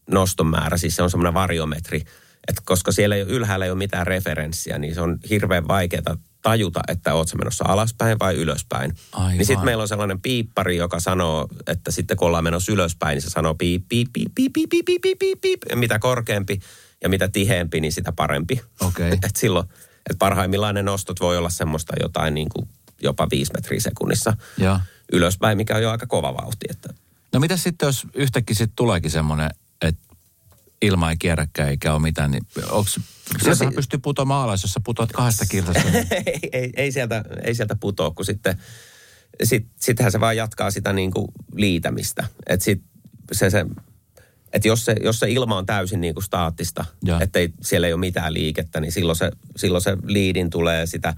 noston määrä. Siis se on semmoinen varjometri, että koska siellä ei ole, ylhäällä ei ole mitään referenssiä, niin se on hirveän vaikeaa tajuta, että ootko menossa alaspäin vai ylöspäin. Aivan. Niin sitten meillä on sellainen piippari, joka sanoo, että sitten kun ollaan menossa ylöspäin, niin se sanoo piip, piip, piip, piip, piip, piip, piip, piip. Ja mitä korkeampi ja mitä tiheempi, niin sitä parempi. Okay. Että silloin, että parhaimmillaan ne nostot voi olla semmoista jotain niin kuin jopa 5 metriä sekunnissa ylöspäin, mikä on jo aika kova vauhti. Että. No mitä sitten, jos yhtäkkiä sitten tuleekin semmoinen, että ilma ei kierräkään eikä ole mitään, niin sieltähän pystyy putoamaan alas, jos sä putoat 2 kilsasta. Ei sieltä putoa, kun sittenhän se vaan jatkaa sitä niin kuin liitämistä. Että jos se ilma on täysin niin kuin staattista, että siellä ei ole mitään liikettä, niin silloin se liidin tulee sitä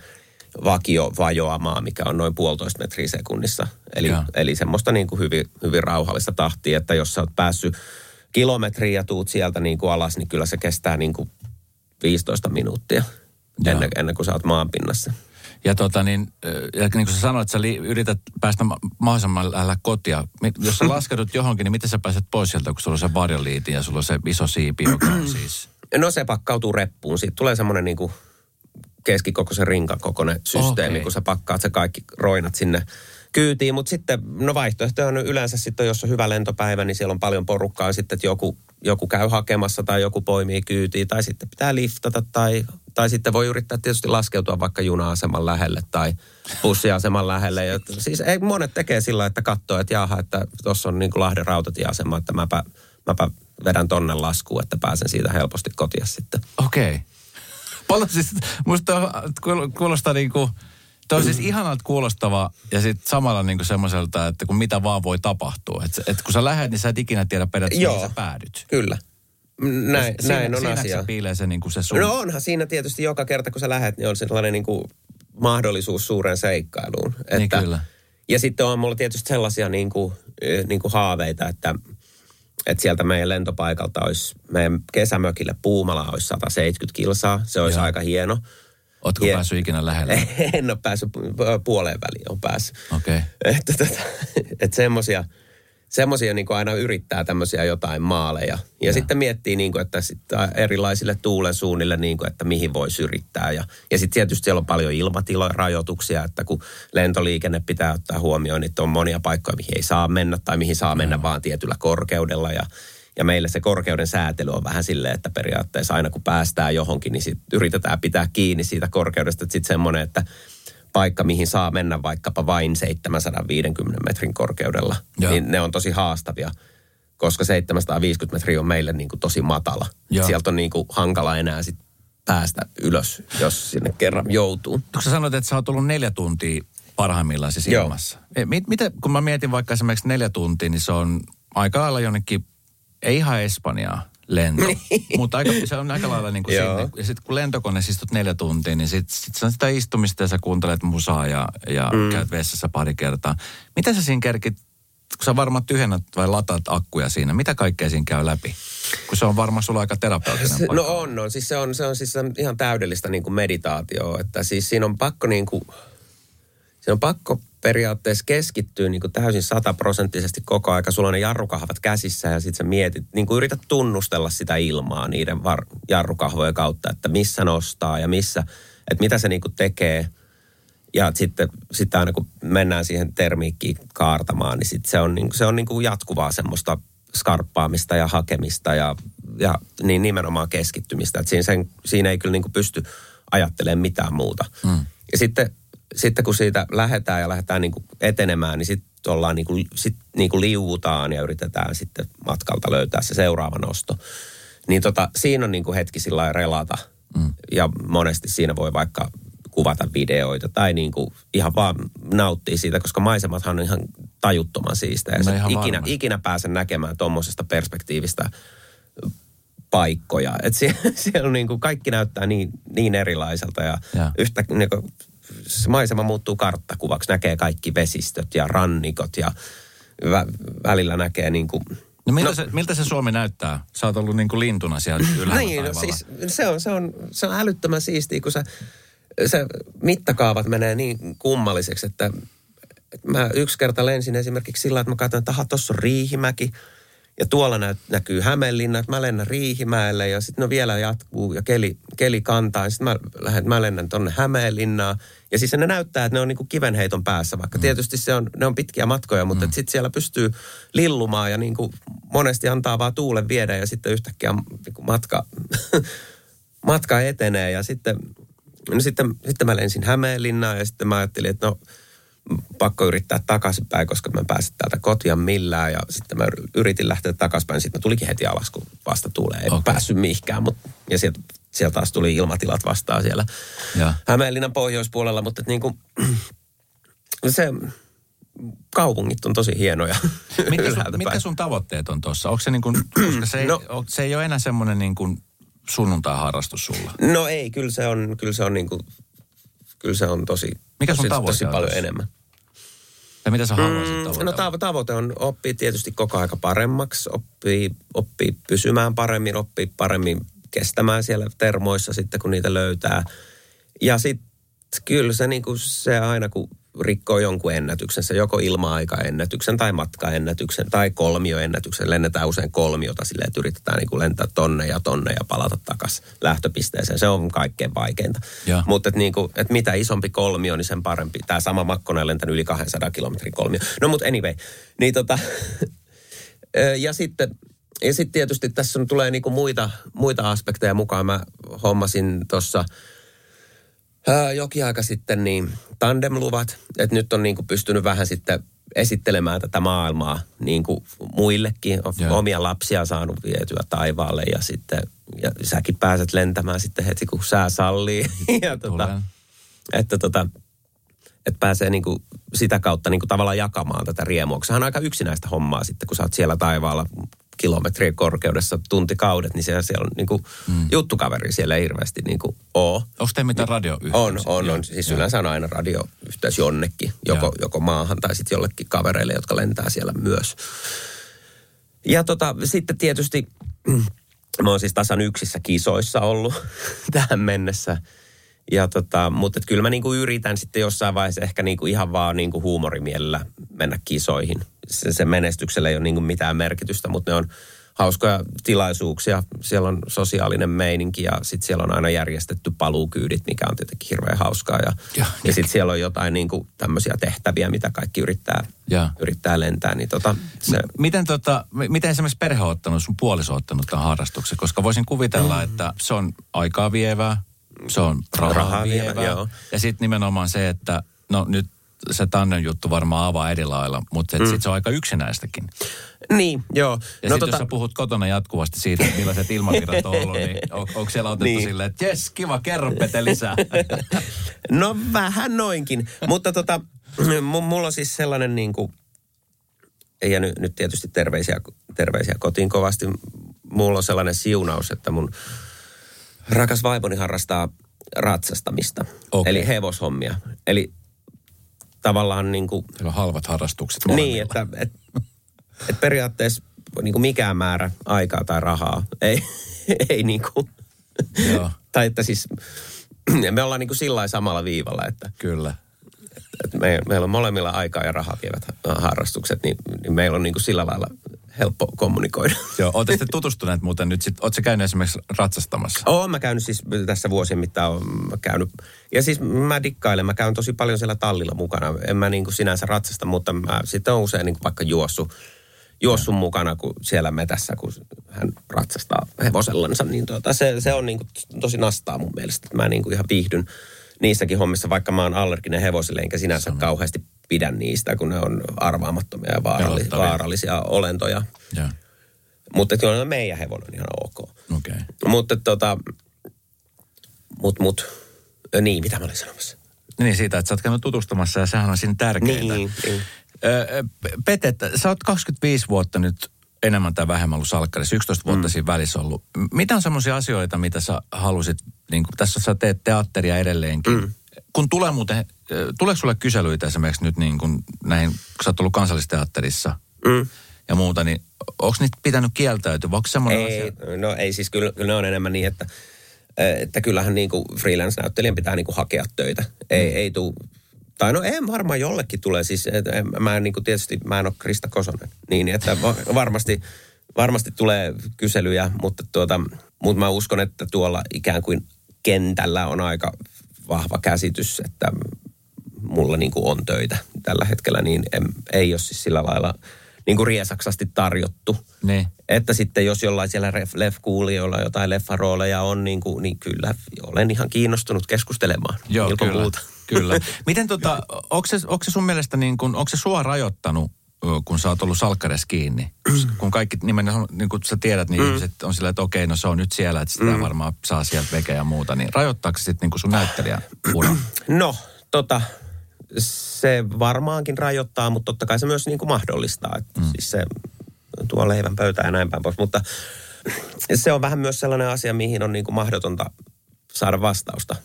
vakio vajoamaa, mikä on noin 1,5 metriä sekunnissa. Eli semmoista niin kuin hyvin, hyvin rauhallista tahtia, että jos sä oot päässyt kilometriä ja tuut sieltä niin kuin alas, niin kyllä se kestää niin kuin 15 minuuttia ennen kuin sä oot maanpinnassa. Ja niin kuin sä sanoit, että sä yrität päästä mahdollisimman lähellä kotia. Jos sä laskeudut johonkin, niin miten sä pääset pois sieltä, kun sulla on se varjoliiti ja sulla on se iso siipi, joka on siis? No se pakkautuu reppuun. Siitä tulee semmoinen niin kuin keskikokoisen rinkan kokoinen systeemi, kun sä pakkaat se kaikki roinat sinne kyytiin, mutta sitten, no vaihtoehto on yleensä sitten, jos on hyvä lentopäivä, niin siellä on paljon porukkaa sitten, että joku käy hakemassa tai joku poimii kyytiin tai sitten pitää liftata tai sitten voi yrittää tietysti laskeutua vaikka juna-aseman lähelle tai bussiaseman lähelle. Ja, siis ei, monet tekee sillä, että katsoo, että jaha, että tuossa on niin kuin Lahden rautatieasema, että mäpä vedän tonne laskuun, että pääsen siitä helposti kotiin sitten. Okei. Paljon siis, musta kuulostaa niin kuin. Tämä on siis ihanalta kuulostava ja sitten samalla niinku semmoiselta, että kun mitä vaan voi tapahtua. Että kun sä lähdet, niin sä et ikinä tiedä periaatteessa, mihin sä päädyt. Kyllä. Näin on asia. Siinäkö se piilee se, niinku se sun? No onhan siinä tietysti joka kerta, kun sä lähdet, niin on sellainen niinku mahdollisuus suureen seikkailuun. Että, niin kyllä. Ja sitten on mulla tietysti sellaisia niinku haaveita, että sieltä meidän lentopaikalta olisi, meidän kesämökille Puumala olisi 170 kilsaa. Se olisi aika hieno. Ootko päässyt ikinä lähelle? En ole päässyt, puoleen väliin on päässyt. Okei. Että semmoisia semmoisia niin kuin aina yrittää tämmöisiä jotain maaleja. Ja sitten miettii, niin kuin, että sit erilaisille tuulensuunnille, niin kuin, että mihin voisi yrittää. Ja sitten tietysti siellä on paljon ilmatilarajoituksia, että kun lentoliikenne pitää ottaa huomioon, niin on monia paikkoja, mihin ei saa mennä tai mihin saa mennä vaan tietyllä korkeudella. Ja meillä se korkeuden säätely on vähän silleen, että periaatteessa aina kun päästään johonkin, niin sit yritetään pitää kiinni siitä korkeudesta. Sitten semmoinen, että paikka, mihin saa mennä vaikkapa vain 750 metrin korkeudella, niin ne on tosi haastavia, koska 750 metriä on meille niin kuin tosi matala. Sieltä on niin kuin hankala enää sit päästä ylös, jos sinne kerran joutuu. Sä sanoit, että sä oot ollut 4 tuntia parhaimmillaan siis ilmassa. Mitä, kun mä mietin vaikka esimerkiksi 4 tuntia, niin se on aika lailla jonnekin, ei ihan Espanjaa lento, mutta se on aika lailla niin kuin sinne. Ja sitten kun lentokoneessa istut 4 tuntia, niin sit se on sitä istumista ja sä kuuntelet musaa ja käyt vessassa pari kertaa. Mitä sä siinä kerkit, kun sä varmaan tyhjennät vai lataat akkuja siinä, mitä kaikkea siinä käy läpi? Kun se on varmaan sulla aika terapeuttinen paikka. No on. Siis se on siis ihan täydellistä niin kuin meditaatioa, että siis siinä on pakko niin kuin, siinä on pakko periaatteessa keskittyy niin kuin täysin 100% koko aika. Sulla on ne jarrukahvat käsissä ja sitten sä mietit, niin kuin yrität tunnustella sitä ilmaa niiden jarrukahvojen kautta, että missä nostaa ja missä, että mitä se niin kuin tekee. Ja sitten aina kun mennään siihen termiikkiin kaartamaan, niin sitten se on niin kuin jatkuvaa semmoista skarppaamista ja hakemista ja niin nimenomaan keskittymistä. Että siinä ei kyllä niin kuin pysty ajattelemaan mitään muuta. Ja sitten kun siitä lähdetään niin kuin etenemään, niin sitten ollaan niin kuin liuutaan ja yritetään sitten matkalta löytää se seuraava nosto. Niin siinä on niin kuin hetki sillä lailla relata. Ja monesti siinä voi vaikka kuvata videoita tai niin kuin ihan vaan nauttia siitä, koska maisemathan on ihan tajuttoman siistejä. Ikinä pääsen näkemään tuommoisesta perspektiivistä paikkoja. Että siellä on niin kuin kaikki näyttää niin erilaiselta ja yhtä niin kuin, se maisema muuttuu karttakuvaksi, näkee kaikki vesistöt ja rannikot ja välillä näkee niin kuin... No miltä se Suomi näyttää? Sä oot ollut niin kuin lintuna siellä ylhäällä niin, taivaalla. Siis se on älyttömän siistiä, kun se mittakaavat menee niin kummalliseksi, että mä yksi kerta lensin esimerkiksi sillä, että mä katson, että tossa on Riihimäki ja tuolla näkyy Hämeenlinna, että mä lennän Riihimäelle ja sitten no vielä jatkuu ja keli kantaa ja sitten mä lennän tonne Hämeenlinnaan. Ja siis ne näyttää, että ne on niinku kivenheiton päässä, vaikka tietysti ne on pitkiä matkoja, mutta sitten siellä pystyy lillumaan ja niinku monesti antaa vaan tuulen viedä ja sitten yhtäkkiä niinku matka etenee. Ja sitten mä lensin Hämeenlinnaan ja sitten mä ajattelin, että no pakko yrittää takaisinpäin, koska mä en pääse täältä kotia millään. Ja sitten mä yritin lähteä takaisinpäin, sitten mä tulikin heti alas, kun vasta tulee. En päässyt mihinkään, ja sieltä taas tuli ilmatilat vastaan siellä Hämeenlinnan pohjoispuolella. Mutta niin kuin, kaupungit on tosi hienoja. Mitkä sun tavoitteet on tuossa? Onko se niin kuin, koska se ei ole enää semmoinen niin kuin sunnuntaiharrastus sulla? No ei, kyllä se on niin kuin, kyllä se on tosi... Mikä sun tavoite tosi paljon enemmän. Ja mitä sä haluaisit tavoitella? No tavoite on oppia tietysti koko aika paremmaksi, oppii pysymään paremmin, oppii paremmin kestämään siellä termoissa sitten, kun niitä löytää. Ja sitten kyllä se, niin kuin se aina, kun rikkoo jonkun ennätyksen, se joko ilma-aikaennätyksen tai matkaennätyksen tai kolmioennätyksen. Lennetään usein kolmiota silleen, että yritetään niin kuin lentää tonne ja palata takaisin lähtöpisteeseen. Se on kaikkein vaikeinta. Mutta niin et mitä isompi kolmio, niin sen parempi. Tämä sama Makkonen on lentänyt yli 200 kilometrin kolmio. No mutta anyway. Niin ja sitten tietysti tässä on, tulee niin kuin muita aspekteja mukaan. Mä hommasin tuossa... jokin aika sitten niin tandemluvat, että nyt on niin kuin pystynyt vähän sitten esittelemään tätä maailmaa niin kuin muillekin. Omia lapsia saanut vietyä taivaalle ja sitten ja säkin pääset lentämään sitten heti, kun sää sallii. Ja että pääsee niin kuin sitä kautta niin kuin tavallaan jakamaan tätä riemua. Sehän on aika yksinäistä hommaa sitten, kun sä oot siellä taivaalla kilometrien korkeudessa tuntikaudet, niin siellä on niin kuin juttukaveri siellä ei hirveästi niin kuin ole. Onko teillä mitään radioyhteys? On. Siis yleensä on aina radioyhteys jonnekin, joko maahan tai sitten jollekin kavereille, jotka lentää siellä myös. Ja sitten tietysti, mä oon siis tasan yksissä kisoissa ollut tähän mennessä. Ja mutta kyllä mä niinku yritän sitten jossain vaiheessa ehkä niinku ihan vaan niinku huumorimielellä mennä kisoihin. se menestyksellä ei ole niin kuin mitään merkitystä, mutta ne on hauskoja tilaisuuksia. Siellä on sosiaalinen meininki ja sitten siellä on aina järjestetty paluukyydit, mikä on tietenkin hirveän hauskaa. Ja sitten siellä on jotain niin kuin tämmöisiä tehtäviä, mitä kaikki yrittää lentää. Niin se... Miten esimerkiksi perhe on ottanut, sun puoliso on ottanut tämän harrastuksen? Koska voisin kuvitella, että se on aikaa vievää, se on rahaa vievää. Ja sitten nimenomaan se, että no nyt se Tannen juttu varmaan avaa eri lailla, mutta sitten se on aika yksinäistäkin. Niin, joo. Ja no sitten jos sä puhut kotona jatkuvasti siitä, että millaiset ilmavirrat on ollut, niin onko siellä otettu niin silleen, että jes, kiva, kerro Pete lisää. No vähän noinkin, mutta mulla on siis sellainen niin kuin, ja nyt tietysti terveisiä kotiin kovasti, mulla on sellainen siunaus, että mun rakas vaimoni harrastaa ratsastamista, okay, eli hevoshommia, eli tavallaan niin kuin... Teillä on halvat harrastukset molemmilla. Niin, että periaatteessa niin kuin mikään määrä aikaa tai rahaa ei niin kuin... Joo. Tai että siis me ollaan niin kuin sillain samalla viivalla, että... Kyllä. Että meillä on molemmilla aikaa ja rahaa vievät harrastukset, niin meillä on niin kuin sillä lailla helppo kommunikoida. Joo, ootte sitten tutustuneet muuten nyt sitten, ootko sä käynyt esimerkiksi ratsastamassa? Oon mä käynyt siis tässä vuosien mittaan, ja siis mä dikkailen, mä käyn tosi paljon siellä tallilla mukana. En mä niin kuin sinänsä ratsasta, mutta mä sitten on usein niin kuin vaikka juossut mukana kun siellä metässä, kun hän ratsastaa hevosellansa, niin se on niin kuin tosi nastaa mun mielestä. Mä niin kuin ihan viihdyn niissäkin hommissa, vaikka mä oon allerginen hevosille, enkä sinänsä kauheasti pidä niistä, kun ne on arvaamattomia ja vaarallisia olentoja. Ja. Mutta kyllä meidän hevonen on ihan ok. Okay. Mutta niin, mitä mä olin sanomassa? Niin siitä, että sä oot käynyt tutustumassa ja sehän on siinä tärkeintä. Niin. Pete, sä oot 25 vuotta nyt enemmän tai vähemmän ollut salkkarissa, 11 vuotta siinä välissä ollut. Mitä on semmoisia asioita, mitä sä halusit, niin kuin tässä sä teet teatteria edelleenkin, kun tulee muuten, tuleeko sulle kyselyitä esimerkiksi nyt niin kuin näihin, kun sä oot ollut Kansallisteatterissa ja muuta, niin onko niitä pitänyt kieltäytyä, vai onko semmoinen asia? No ei siis, kyllä ne on enemmän niin, että kyllähän niin kuin freelance-näyttelijän pitää niin kuin hakea töitä. Ei tule, tai no ei varmaan jollekin tulee siis, mä en niin kuin tietysti, mä en ole Krista Kosonen, niin että varmasti tulee kyselyjä, mutta mä uskon, että tuolla ikään kuin kentällä on aika vahva käsitys, että mulla niin kuin on töitä tällä hetkellä, niin ei ole siis sillä lailla niin kuin riesaksasti tarjottu. Ne. Että sitten jos jollain siellä lefkuulijoilla jotain leffarooleja on, niin kyllä olen ihan kiinnostunut keskustelemaan. Joo, ilman muuta. Kyllä. Miten onko se sun mielestä niin kuin, onko se sua rajoittanut, kun sä oot ollut salkkares kiinni? Kun kaikki, niin kuin sä tiedät, niin ihmiset on sillä, että okei, no se on nyt siellä, että sitä varmaan saa sieltä vekeä ja muuta. Niin rajoittaako se sitten niin sun näyttelijän uran? No, se varmaankin rajoittaa, mutta totta kai se myös niin kuin mahdollistaa. Siis se tuo leivän pöytään ja näin päin pois. Mutta se on vähän myös sellainen asia, mihin on niin kuin mahdotonta saada vastausta.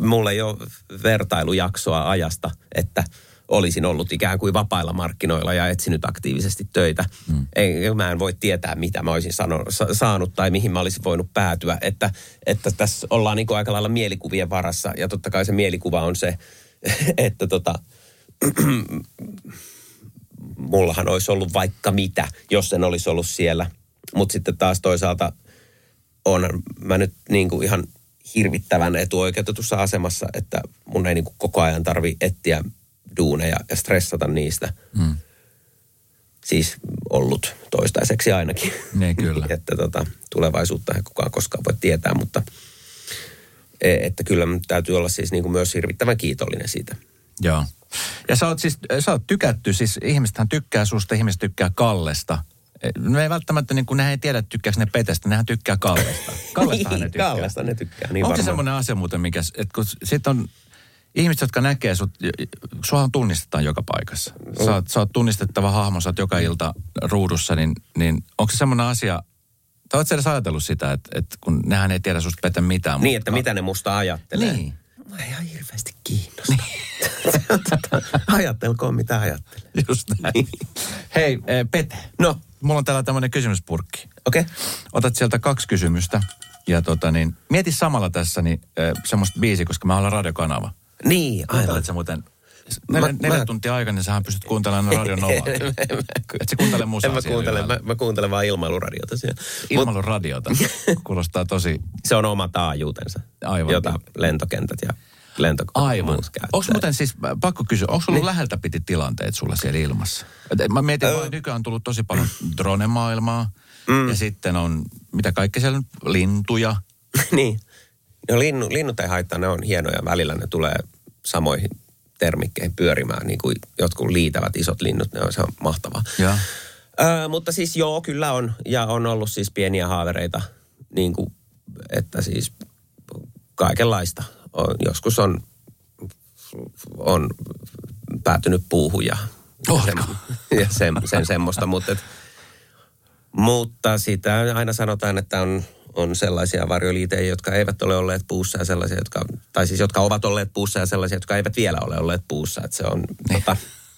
Mulla ei ole vertailujaksoa ajasta, että olisin ollut ikään kuin vapailla markkinoilla ja etsinyt aktiivisesti töitä. Mä en voi tietää, mitä mä olisin saanut tai mihin mä olisin voinut päätyä. Että tässä ollaan niin kuin aika lailla mielikuvien varassa. Ja totta kai se mielikuva on se, että mullahan olisi ollut vaikka mitä, jos en olisi ollut siellä. Mutta sitten taas toisaalta on mä nyt niin kuin ihan hirvittävän etuoikeutetussa asemassa, että mun ei niin kuin koko ajan tarvitse etsiä duuneja ja stressata niistä. Siis ollut toistaiseksi ainakin. Ne kyllä. Että tulevaisuutta ei kukaan koskaan voi tietää, mutta että kyllä täytyy olla siis niin kuin myös hirvittävän kiitollinen siitä. Joo. Ja sä oot tykätty, siis ihmisethän tykkää susta, ihmiset tykkää Kallesta. No ei välttämättä, niin kun nehän ei tiedä, tykkääkö ne Petestä, nehän tykkää Kallesta. Kallestahan ne tykkää. Kallesta ne tykkää, niin onko se semmoinen asia muuten, mikä, että kun sit on ihmiset, jotka näkee sut, suahan tunnistetaan joka paikassa. Sä oot tunnistettava hahmo, sä oot joka ilta ruudussa, niin onko se semmoinen asia, tai ootko edes ajatellut sitä, että kun nehän ei tiedä susta Pete mitään. Niin, että mitä ne musta ajattelee. Niin. Mä ei ihan hirveästi kiinnosta. Niin. Ajatelkoon, mitä ajattelee. Just näin. Hei, Pete. No. Mulla on täällä tämmöinen kysymyspurkki. Okei. Okay. Otat sieltä 2 kysymystä. Ja mieti samalla tässä semmoista biisiä, koska mä ollaan radiokanava. Niin, aivan. Kuuntelet sä muuten neljä tuntia aikana niin sähän pystyt kuuntelemaan Radionovaa. Et sä kuuntele musaa siellä. Mä kuuntelen vaan ilmailuradiota siellä. Ilmailuradiota. Kuulostaa tosi... Se on oma taajuutensa, aivan, jota lentokentät ja lentokoneet käyttää. Onko muuten siis, pakko kysyä, onko ollut läheltä piti tilanteet sulla siellä ilmassa? Mä mietin vaan, nykyään on tullut tosi paljon drone-maailmaa. Ja sitten on, mitä kaikkea siellä on, lintuja. Niin. No linnut ei haittaa, ne on hienoja. Välillä ne tulee samoihin termikkeihin pyörimään, niin kuin jotkut liitävät isot linnut, ne on ihan mahtavaa. Mutta siis joo, kyllä on. Ja on ollut siis pieniä haavereita, niin kuin, että siis kaikenlaista. Joskus on päätynyt puuhun ja sen semmoista, mutta sitä aina sanotaan, että on sellaisia varjoliitejä, jotka eivät ole olleet puussa ja sellaisia, jotka ovat olleet puussa ja sellaisia, jotka eivät vielä ole olleet puussa. Että se on...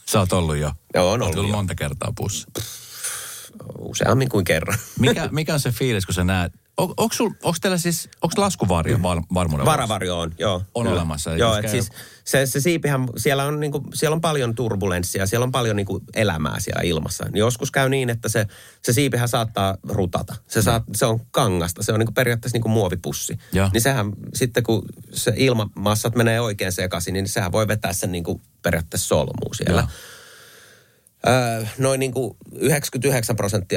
Sä oot ollut jo. Joo, on ollut monta kertaa puussa. Useammin kuin kerran. Mikä on se fiilis, kun sä näet? Onko teillä siis, onko laskuvarjo varmuuden? Varavarjo on, joo. On olemassa. Joo, että siis se siipihän, siellä on paljon turbulenssia, siellä on paljon niinku elämää siellä ilmassa. Joskus käy niin, että se siipihän saattaa rutata. Se on kangasta, se on niinku periaatteessa niinku muovipussi. Ja. Niin sehän sitten, kun se ilmamassat menee oikein sekaisin, niin sehän voi vetää sen niinku periaatteessa solmuu siellä. Ja. Noin niin kuin 99%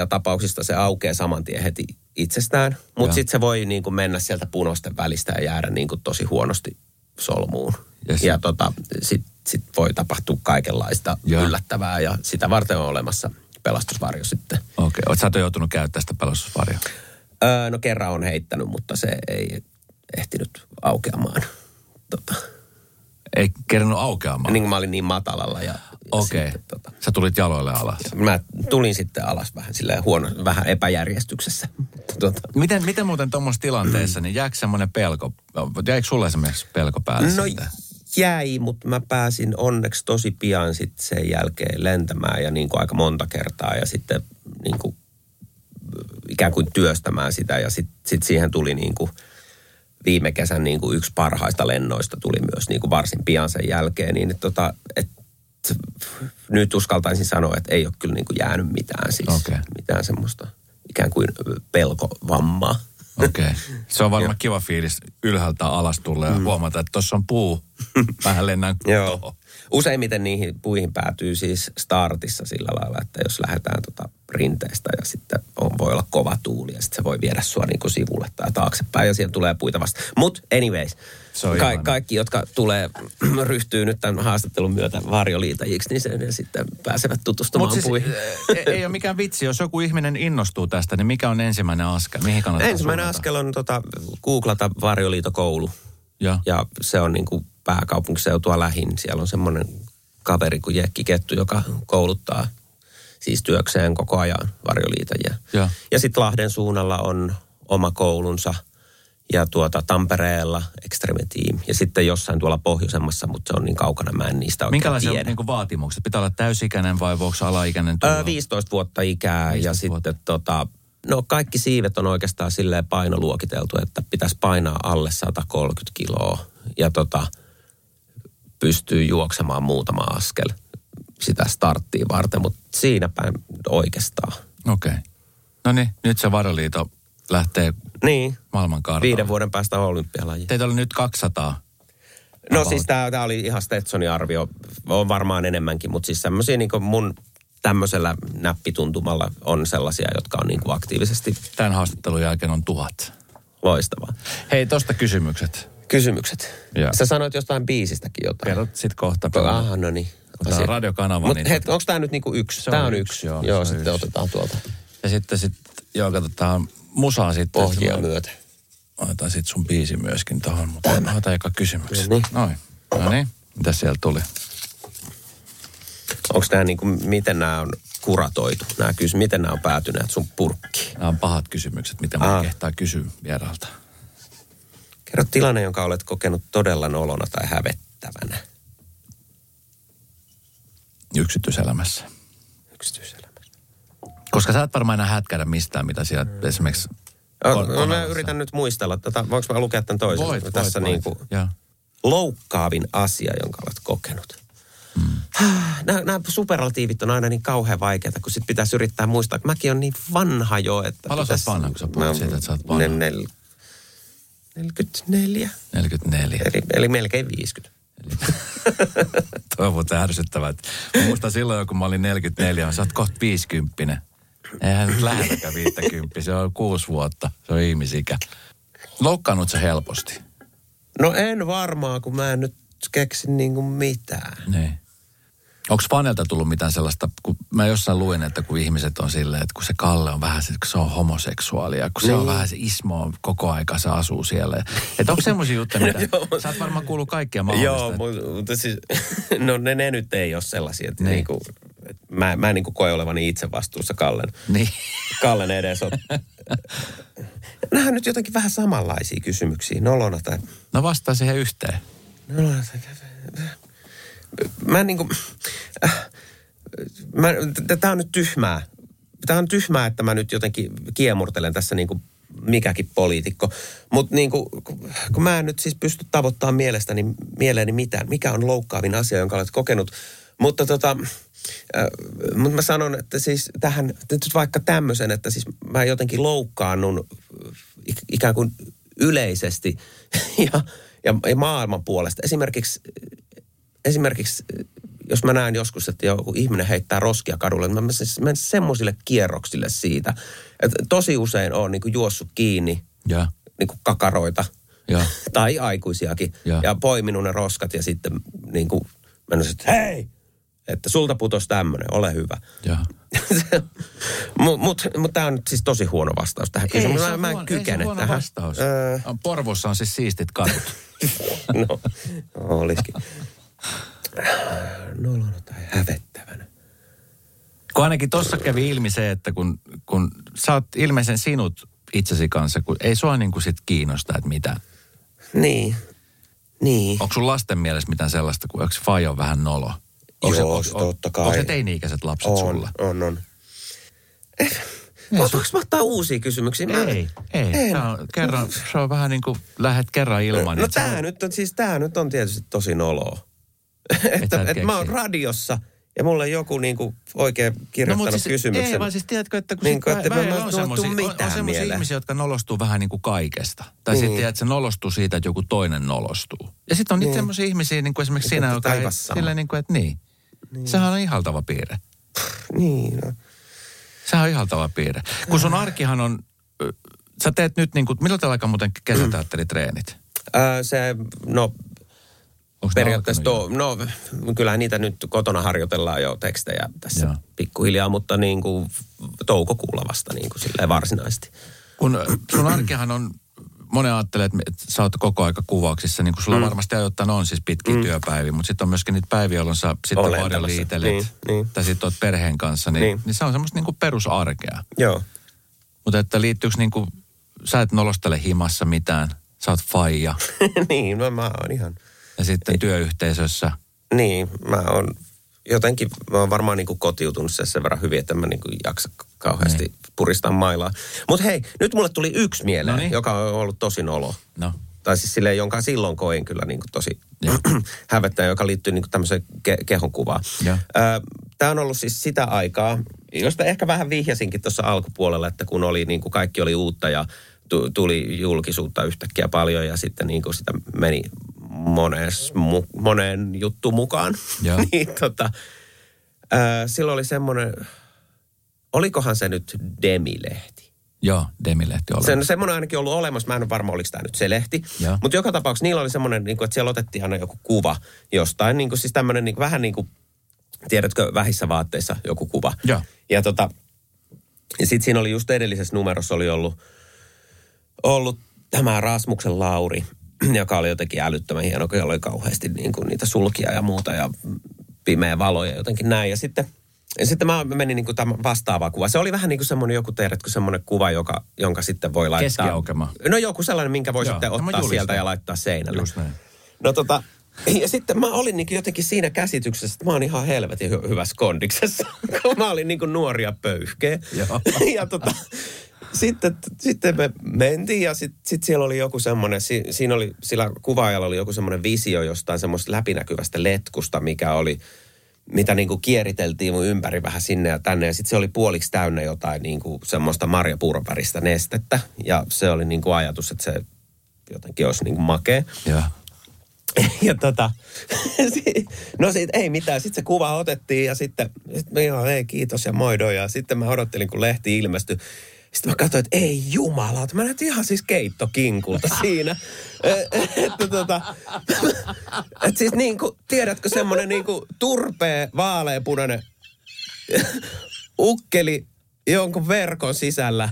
tapauksista se aukeaa saman tien heti itsestään, mutta sitten se voi niin kuin mennä sieltä punosten välistä ja jäädä niin kuin tosi huonosti solmuun. Yes. Ja sitten voi tapahtua kaikenlaista yllättävää ja sitä varten on olemassa pelastusvarjo sitten. Okei, okay. Oletko joutunut käyttämään sitä pelastusvarjoa? No kerran on heittänyt, mutta se ei ehtinyt aukeamaan. Ei kerännyt aukeamaan? Niin kuin mä olin niin matalalla ja... Okei. Okay. Sä tulit jaloille alas. Mä tulin sitten alas vähän silleen vähän epäjärjestyksessä. Miten muuten tuommoisessa tilanteessa, niin jääkö semmoinen pelko, jäikö sulle esimerkiksi pelko päälle? No sitten? Jäi, mutta mä pääsin onneksi tosi pian sitten sen jälkeen lentämään ja niin kuin aika monta kertaa ja sitten niin kuin ikään kuin työstämään sitä ja sitten siihen tuli niin kuin viime kesän niin kuin yksi parhaista lennoista tuli myös niin kuin varsin pian sen jälkeen, niin että nyt uskaltaisin sanoa, että ei ole kyllä niin kuin jäänyt mitään siis, mitään semmoista ikään kuin pelkovammaa. Okei. Okay. Se on varmaan kiva fiilis ylhäältä alas tulla ja huomata, että tuossa on puu. Vähän lennään tuohon. Useimmiten niihin puihin päätyy siis startissa sillä lailla, että jos lähdetään rinteestä ja sitten voi olla kova tuuli ja sitten se voi viedä sua niin kuin sivulle tai taaksepäin ja siihen tulee puita vasta. Mut anyways, kaikki, jotka ryhtyy nyt tämän haastattelun myötä varjoliitajiksi, niin ne sitten pääsevät tutustumaan siis puihin. Ei ole mikään vitsi, jos joku ihminen innostuu tästä, niin mikä on ensimmäinen askel? Mihin kannattaa ensimmäinen suunnata? Askel on googlata varjoliitokoulu. Ja se on niin kuin pääkaupunkiseutua lähin. Siellä on semmoinen kaveri kuin Jekki Kettu, joka kouluttaa siis työkseen koko ajan varjoliitajia. Ja sitten Lahden suunnalla on oma koulunsa ja Tampereella Extreme Team. Ja sitten jossain tuolla pohjoisemmassa, mutta se on niin kaukana, mä en niistä oikein tiedä. Minkälaisia niin kuin vaatimuksia? Pitää olla täysikäinen vai voiko alaikäinen tulla? 15 vuotta ikää 15 ja vuotta. Sitten no kaikki siivet on oikeastaan silleen painoluokiteltu, että pitäisi painaa alle 130 kiloa ja pystyy juoksemaan muutama askel sitä starttia varten, mutta siinäpä oikeastaan. Okei. Okay. No niin, nyt se varaliito lähtee maailmankartalle. 5 vuoden päästä olympialajiin. Teitä oli nyt 200. No siis tämä oli ihan Stetsonin arvio, on varmaan enemmänkin, mutta siis semmoisia niin kuin mun... Tämmöisellä näppituntumalla on sellaisia, jotka on niin kuin aktiivisesti... Tämän haastattelun jälkeen on 1000. Loistavaa. Hei, tosta kysymykset. Ja. Sä sanoit jostain biisistäkin jotain. Kerrot sit kohta. Aha, no niin. Otetaan radiokanava. Mut niin... Onko tää nyt niinku yksi? Se tää on yksi. Joo sitten yksi. Otetaan tuolta. Ja sitten katsotaan musaa sitten. Pohjia myötä. Otetaan sit sun biisi myöskin tohon. Tämä. Otetaan eka kysymykset. Niin. Noin. No niin. Mitäs siellä tuli? Onko nämä niin kuin, miten nämä on kuratoitu? Miten nämä on päätyneet sun purkkiin? Nämä on pahat kysymykset, mitä mä kehtaan kysyä vieralta. Kerro tilanne, jonka olet kokenut todella nolona tai hävettävänä. Yksityiselämässä. Koska sä et varmaan enää hätkähdä mistään, mitä siellä esimerkiksi... Mä yritän nyt muistella voinko mä lukea tämän toisen? Voit. Loukkaavin asia, jonka olet kokenut. Nämä superlatiivit on aina niin kauhean vaikeita, kun sit pitäisi yrittää muistaa, että mäkin on niin vanha jo. Paljon sä oot vanha, kun sä puhut siitä, että sä oot vanha? 44. 44. Eli melkein 50. Toi on muuten ärsyttävää. Mä muistan silloin, kun mä olin 44, sä oot kohta 50. Eihän nyt lähetäkään 50, se on 6 vuotta, se on ihmisikä. Loukkaannut se helposti? No en varmaan, kun mä en nyt keksi niinku mitään. Niin. Onko fanelta tullut mitään sellaista, kun mä jossain luin, että kun ihmiset on silleen, että kun se Kalle on vähän se, kun se on homoseksuaalia, kun se on vähän se Ismo koko aika, se asuu siellä. Että onko semmoisia juttuja, mitä sä oot varmaan kuullut kaikkia mahdollista? Joo, mutta siis, no ne nyt ei ole sellaisia, että niinku, että mä en niinku koe olevani itse vastuussa Kallen edes on. Nämä on nyt jotenkin vähän samanlaisia kysymyksiä, nolona tai... No vastaa siihen yhteen. Nolona tai... Mä en niinku... Tää on nyt tyhmää. Tää on tyhmää, että mä nyt jotenkin kiemurtelen tässä niinku mikäkin poliitikko. Mutta niinku, kun mä en nyt siis pysty tavoittamaan mieleeni mitään. Mikä on loukkaavin asia, jonka olet kokenut. Mutta mutta mä sanon, että siis tähän, nyt vaikka tämmöisen, että siis mä jotenkin loukkaannun ikään kuin yleisesti ja maailman puolesta. Esimerkiksi jos mä näen joskus, että joku ihminen heittää roskia kadulle, niin mä menen semmoisille kierroksille siitä. Että tosi usein on niin kuin juossut kiinni niin kuin kakaroita tai aikuisiakin ja poiminut ne roskat ja sitten niin kuin mennään, että hei! Että sulta putosi tämmöinen, ole hyvä. Mutta tämä on nyt siis tosi huono vastaus tähän kysymykseen. Mä en kykene tähän. Vastaus. Porvoossa on siis siistit kadut. No, olisikin. Nolona tai hävettävänä. Kun ainakin tuossa kävi ilmi se, että kun sä oot ilmeisen sinut itsesi kanssa, kun ei sua niin kuin sit kiinnosta, että mitä. Niin. Onko sun lasten mielessä mitään sellaista, kun onko faija on vähän nolo? Joo, totta kai. Onko se teini-ikäiset lapset sulla? On. Voinko mä ottaa uusia kysymyksiä? Ei. Se on vähän niin kuin lähet kerran ilman. No tää nyt on tietysti tosi noloa. että mä oon radiossa ja mulla on joku niinku oikein kirjoittanut kysymyksen. Ei, vaan siis tiedätkö, että kun niin, että mä oon semmoisia ihmisiä, jotka nolostuu vähän niinku kaikesta. Tai sitten tiedät, että se nolostuu siitä, että joku toinen nolostuu. Ja sitten on niitä semmoisia ihmisiä, niin kuin esimerkiksi sinä, joka ei sillä niin kuin, että niin. Sehän on ihaltava piirre. Sehän on ihaltava piirre. Kun sun arkihan on, sä teet nyt niin kuin, milloin teillä aikaa muuten kesäteatteritreenit? Periaatteessa kyllähän niitä nyt kotona harjoitellaan jo tekstejä tässä pikkuhiljaa, mutta niin kuin toukokuulla vasta niin kuin silleen varsinaisesti. Kun sun arkehan on, moni ajattelee, että sä oot koko aika kuvauksissa, niin kuin sulla varmasti ajoittain on siis pitkiä työpäiviä, mutta sitten on myöskin niitä päiviä, jolloin sä sitten varjoliitelet tai sitten oot perheen kanssa, niin se on semmoista niin kuin perusarkea. Joo. Mutta että liittyykö niin kuin, sä et nolostele himassa mitään, sä oot faija. Niin, mä oon ihan... Ja sitten työyhteisössä. Niin, mä oon varmaan niinku kotiutunut sen verran hyvin, että mä niinku jaksa kauheasti puristaa mailaa. Mutta hei, nyt mulle tuli yksi mieleen, joka on ollut tosi nolo. No. Tai siis silleen, jonka silloin koin kyllä niinku tosi hävettäjä, joka liittyy niinku tämmöiseen kehonkuvaan. Tää on ollut siis sitä aikaa, josta ehkä vähän vihjasinkin tuossa alkupuolella, että kun oli niinku kaikki oli uutta ja tuli julkisuutta yhtäkkiä paljon ja sitten niinku sitä meni... moneen juttu mukaan. Niin, silloin oli semmoinen, olikohan se nyt Demi-lehti? Joo, Demi-lehti oli. Se on semmoinen ainakin ollut olemassa, mä en ole varma, oliko tämä nyt se lehti. Mutta joka tapauksessa niillä oli semmoinen, niin kuin, että siellä otettiin aina joku kuva jostain, niin kuin, siis tämmöinen niin kuin, vähän niin kuin, tiedätkö, vähissä vaatteissa joku kuva. Ja, ja sitten siinä oli just edellisessä numerossa oli ollut tämä Rasmuksen Lauri, joka oli jotenkin älyttömän hieno, kun oli kauheasti niin kuin niitä sulkia ja muuta ja pimeä valoja jotenkin näin. Ja sitten mä menin niin kuin vastaavaan kuvaan. Se oli vähän niin kuin semmoinen joku tiedätkö, semmoinen kuva, jonka sitten voi laittaa. Keskiaukema. No joku sellainen, minkä voi sitten ottaa sieltä ja laittaa seinälle. Just näin. No ja sitten mä olin niin kuin jotenkin siinä käsityksessä, että mä oon ihan helvetin hyvässä kondiksessa, kun mä olin niin kuin nuori ja pöyhkeä. Ja Sitten me mentiin ja sitten siellä oli joku semmoinen, sillä kuvaajalla oli joku semmoinen visio jostain semmoista läpinäkyvästä letkusta, mikä oli mitä niinku kieriteltiin mun ympäri vähän sinne ja tänne. Ja sitten se oli puoliksi täynnä jotain niinku semmoista marjapuuroväristä nestettä. Ja se oli niinku ajatus, että se jotenkin olisi niinku makea. Joo. Ja no siitä ei mitään. Sitten se kuva otettiin ja sitten me ihan hei kiitos ja moido. Ja sitten mä odottelin, kun lehti ilmestyi. Sitten mä katsoin, että ei jumala, mä näytin ihan siis keittokinkulta siinä. Että että siis niin kuin, tiedätkö semmoinen niin kuin turpea, vaaleanpunainen ukkeli jonkun verkon sisällä.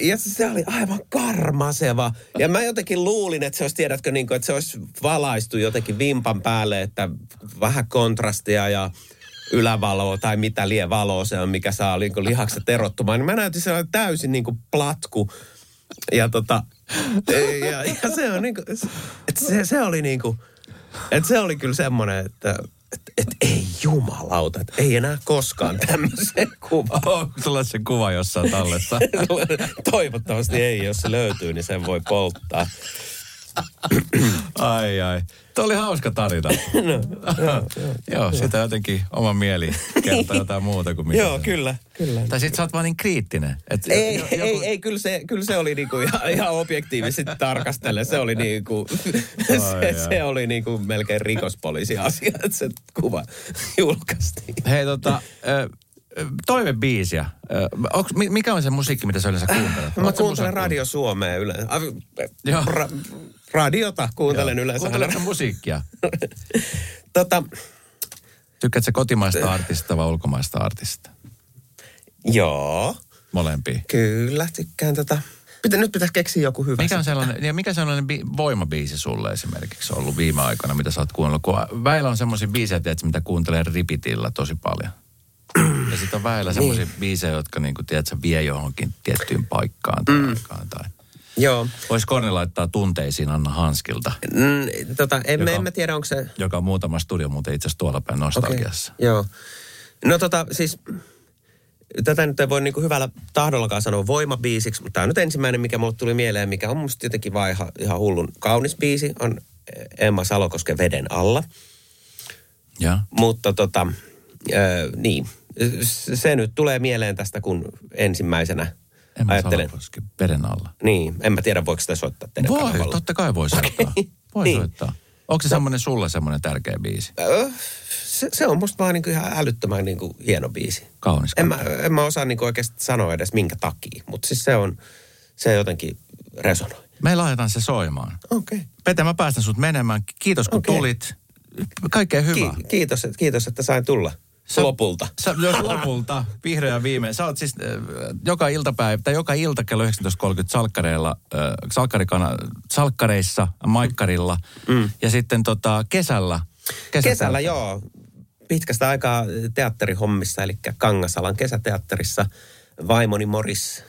Ja se oli aivan karmaseva. Ja mä jotenkin luulin, että se olisi, tiedätkö, niin kuin, että se olisi valaistu jotenkin vimpan päälle, että vähän kontrastia ja ylävaloa tai mitä lie valoa se on, mikä saa niin kuin lihakset erottumaan. Niin mä näytin sellainen täysin niin kuin platku. Ja ja se on niin kuin, että se oli niin kuin, että se oli kyllä semmoinen, että et ei jumalauta, et ei enää koskaan tämmöisen kuva. Onko sulla se kuva jossain tallessa? Toivottavasti ei, jos se löytyy, niin sen voi polttaa. Ai. Tuo oli hauska tarina. Joo, sitä jotenkin oma mieli kertaa jotain muuta kuin mitä. Joo, kyllä. Tai sit sä oot vaan niin kriittinen. Ei, kyllä se oli niinku ihan objektiivisesti tarkastellen. Se oli niinku, se oli niinku melkein rikospoliisiasia, että se kuva julkaistiin. Hei toivebiisiä. Mikä on se musiikki, mitä sä yleensä kuuntelet? Mä kuuntelen Radio Suomea yleensä. Radiota kuuntelen yleensä. Kuunteletko musiikkia? Tykkäätkö sä kotimaista artista vai ulkomaista artista? Joo. Molempia? Kyllä, tykkään Nyt pitäisi keksiä joku hyvä. Mikä sellainen voimabiisi sulle esimerkiksi on ollut viime aikoina, mitä sä oot kuunnellut? Kun väillä on semmoisia biisejä, mitä kuuntelee ripitillä tosi paljon. Ja sitten on väillä semmoisia biisejä, jotka niinku, tiedätkö, vie johonkin tiettyyn paikkaan tai aikaan. Tai. Joo. Voisi Korni laittaa tunteisiin Anna Hanskilta. Emme tiedä, onko se... Joka on muutama studio muuten itse asiassa tuolla päin nostalgiassa. Okay. Joo. No siis... Tätä nyt ei voi niinku hyvällä tahdollakaan sanoa voimabiisiksi, mutta tämä on nyt ensimmäinen, mikä mulle tuli mieleen, mikä on musta jotenkin vaan ihan hullun kaunis biisi, on Emma Salokosken Veden alla. Ja. Mutta niin, se nyt tulee mieleen tästä, kun ensimmäisenä Emma ajattelen. Salokoski, Veden alla. Niin, en mä tiedä, voiko sitä soittaa teidän kanavalla. Voi, totta kai voi soittaa. Okay. Voi niin. Soittaa. Onko se semmoinen sulle semmoinen tärkeä biisi? Se on musta vaan niinku ihan älyttömän niinku hieno biisi. Kaunis. En mä osaa niinku oikeasti sanoa edes minkä takia, mutta siis se jotenkin resonoi. Me laitetaan se soimaan. Okei. Okay. Pete, mä päästän sut menemään. Kiitos kun tulit. Kaikkea hyvää. Kiitos, että sain tulla. Lopulta. Jos lopulta, vihreän ja viimein. Sä oot siis joka iltapäivä, tai joka ilta kello 19.30 salkkareissa, maikkarilla. Mm. Ja sitten kesällä. Kesällä, joo. Pitkästä aikaa teatterihommissa, eli Kangasalan kesäteatterissa, Vaimoni Moris.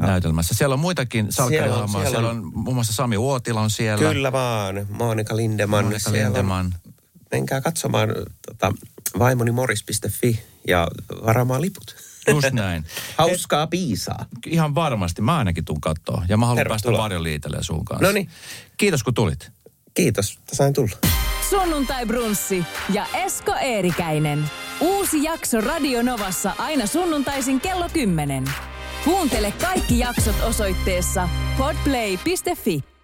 Näytelmässä. Siellä on muitakin salkkarihommaa. Siellä on muun muassa Sami Uotila on siellä. Kyllä vaan. Monika Lindemann. Menkää katsomaan vaimonimoris.fi ja varaamaan liput. Just näin. Hauskaa piisaa. Ihan varmasti. Mä ainakin tuun katsoa. Ja mä haluan päästä Varjoliitelle sun kanssa. Noniin. Kiitos kun tulit. Kiitos. Sain tulla. Sunnuntaibrunssi ja Esko Eerikäinen. Uusi jakso Radionovassa aina sunnuntaisin kello 10. Kuuntele kaikki jaksot osoitteessa podplay.fi.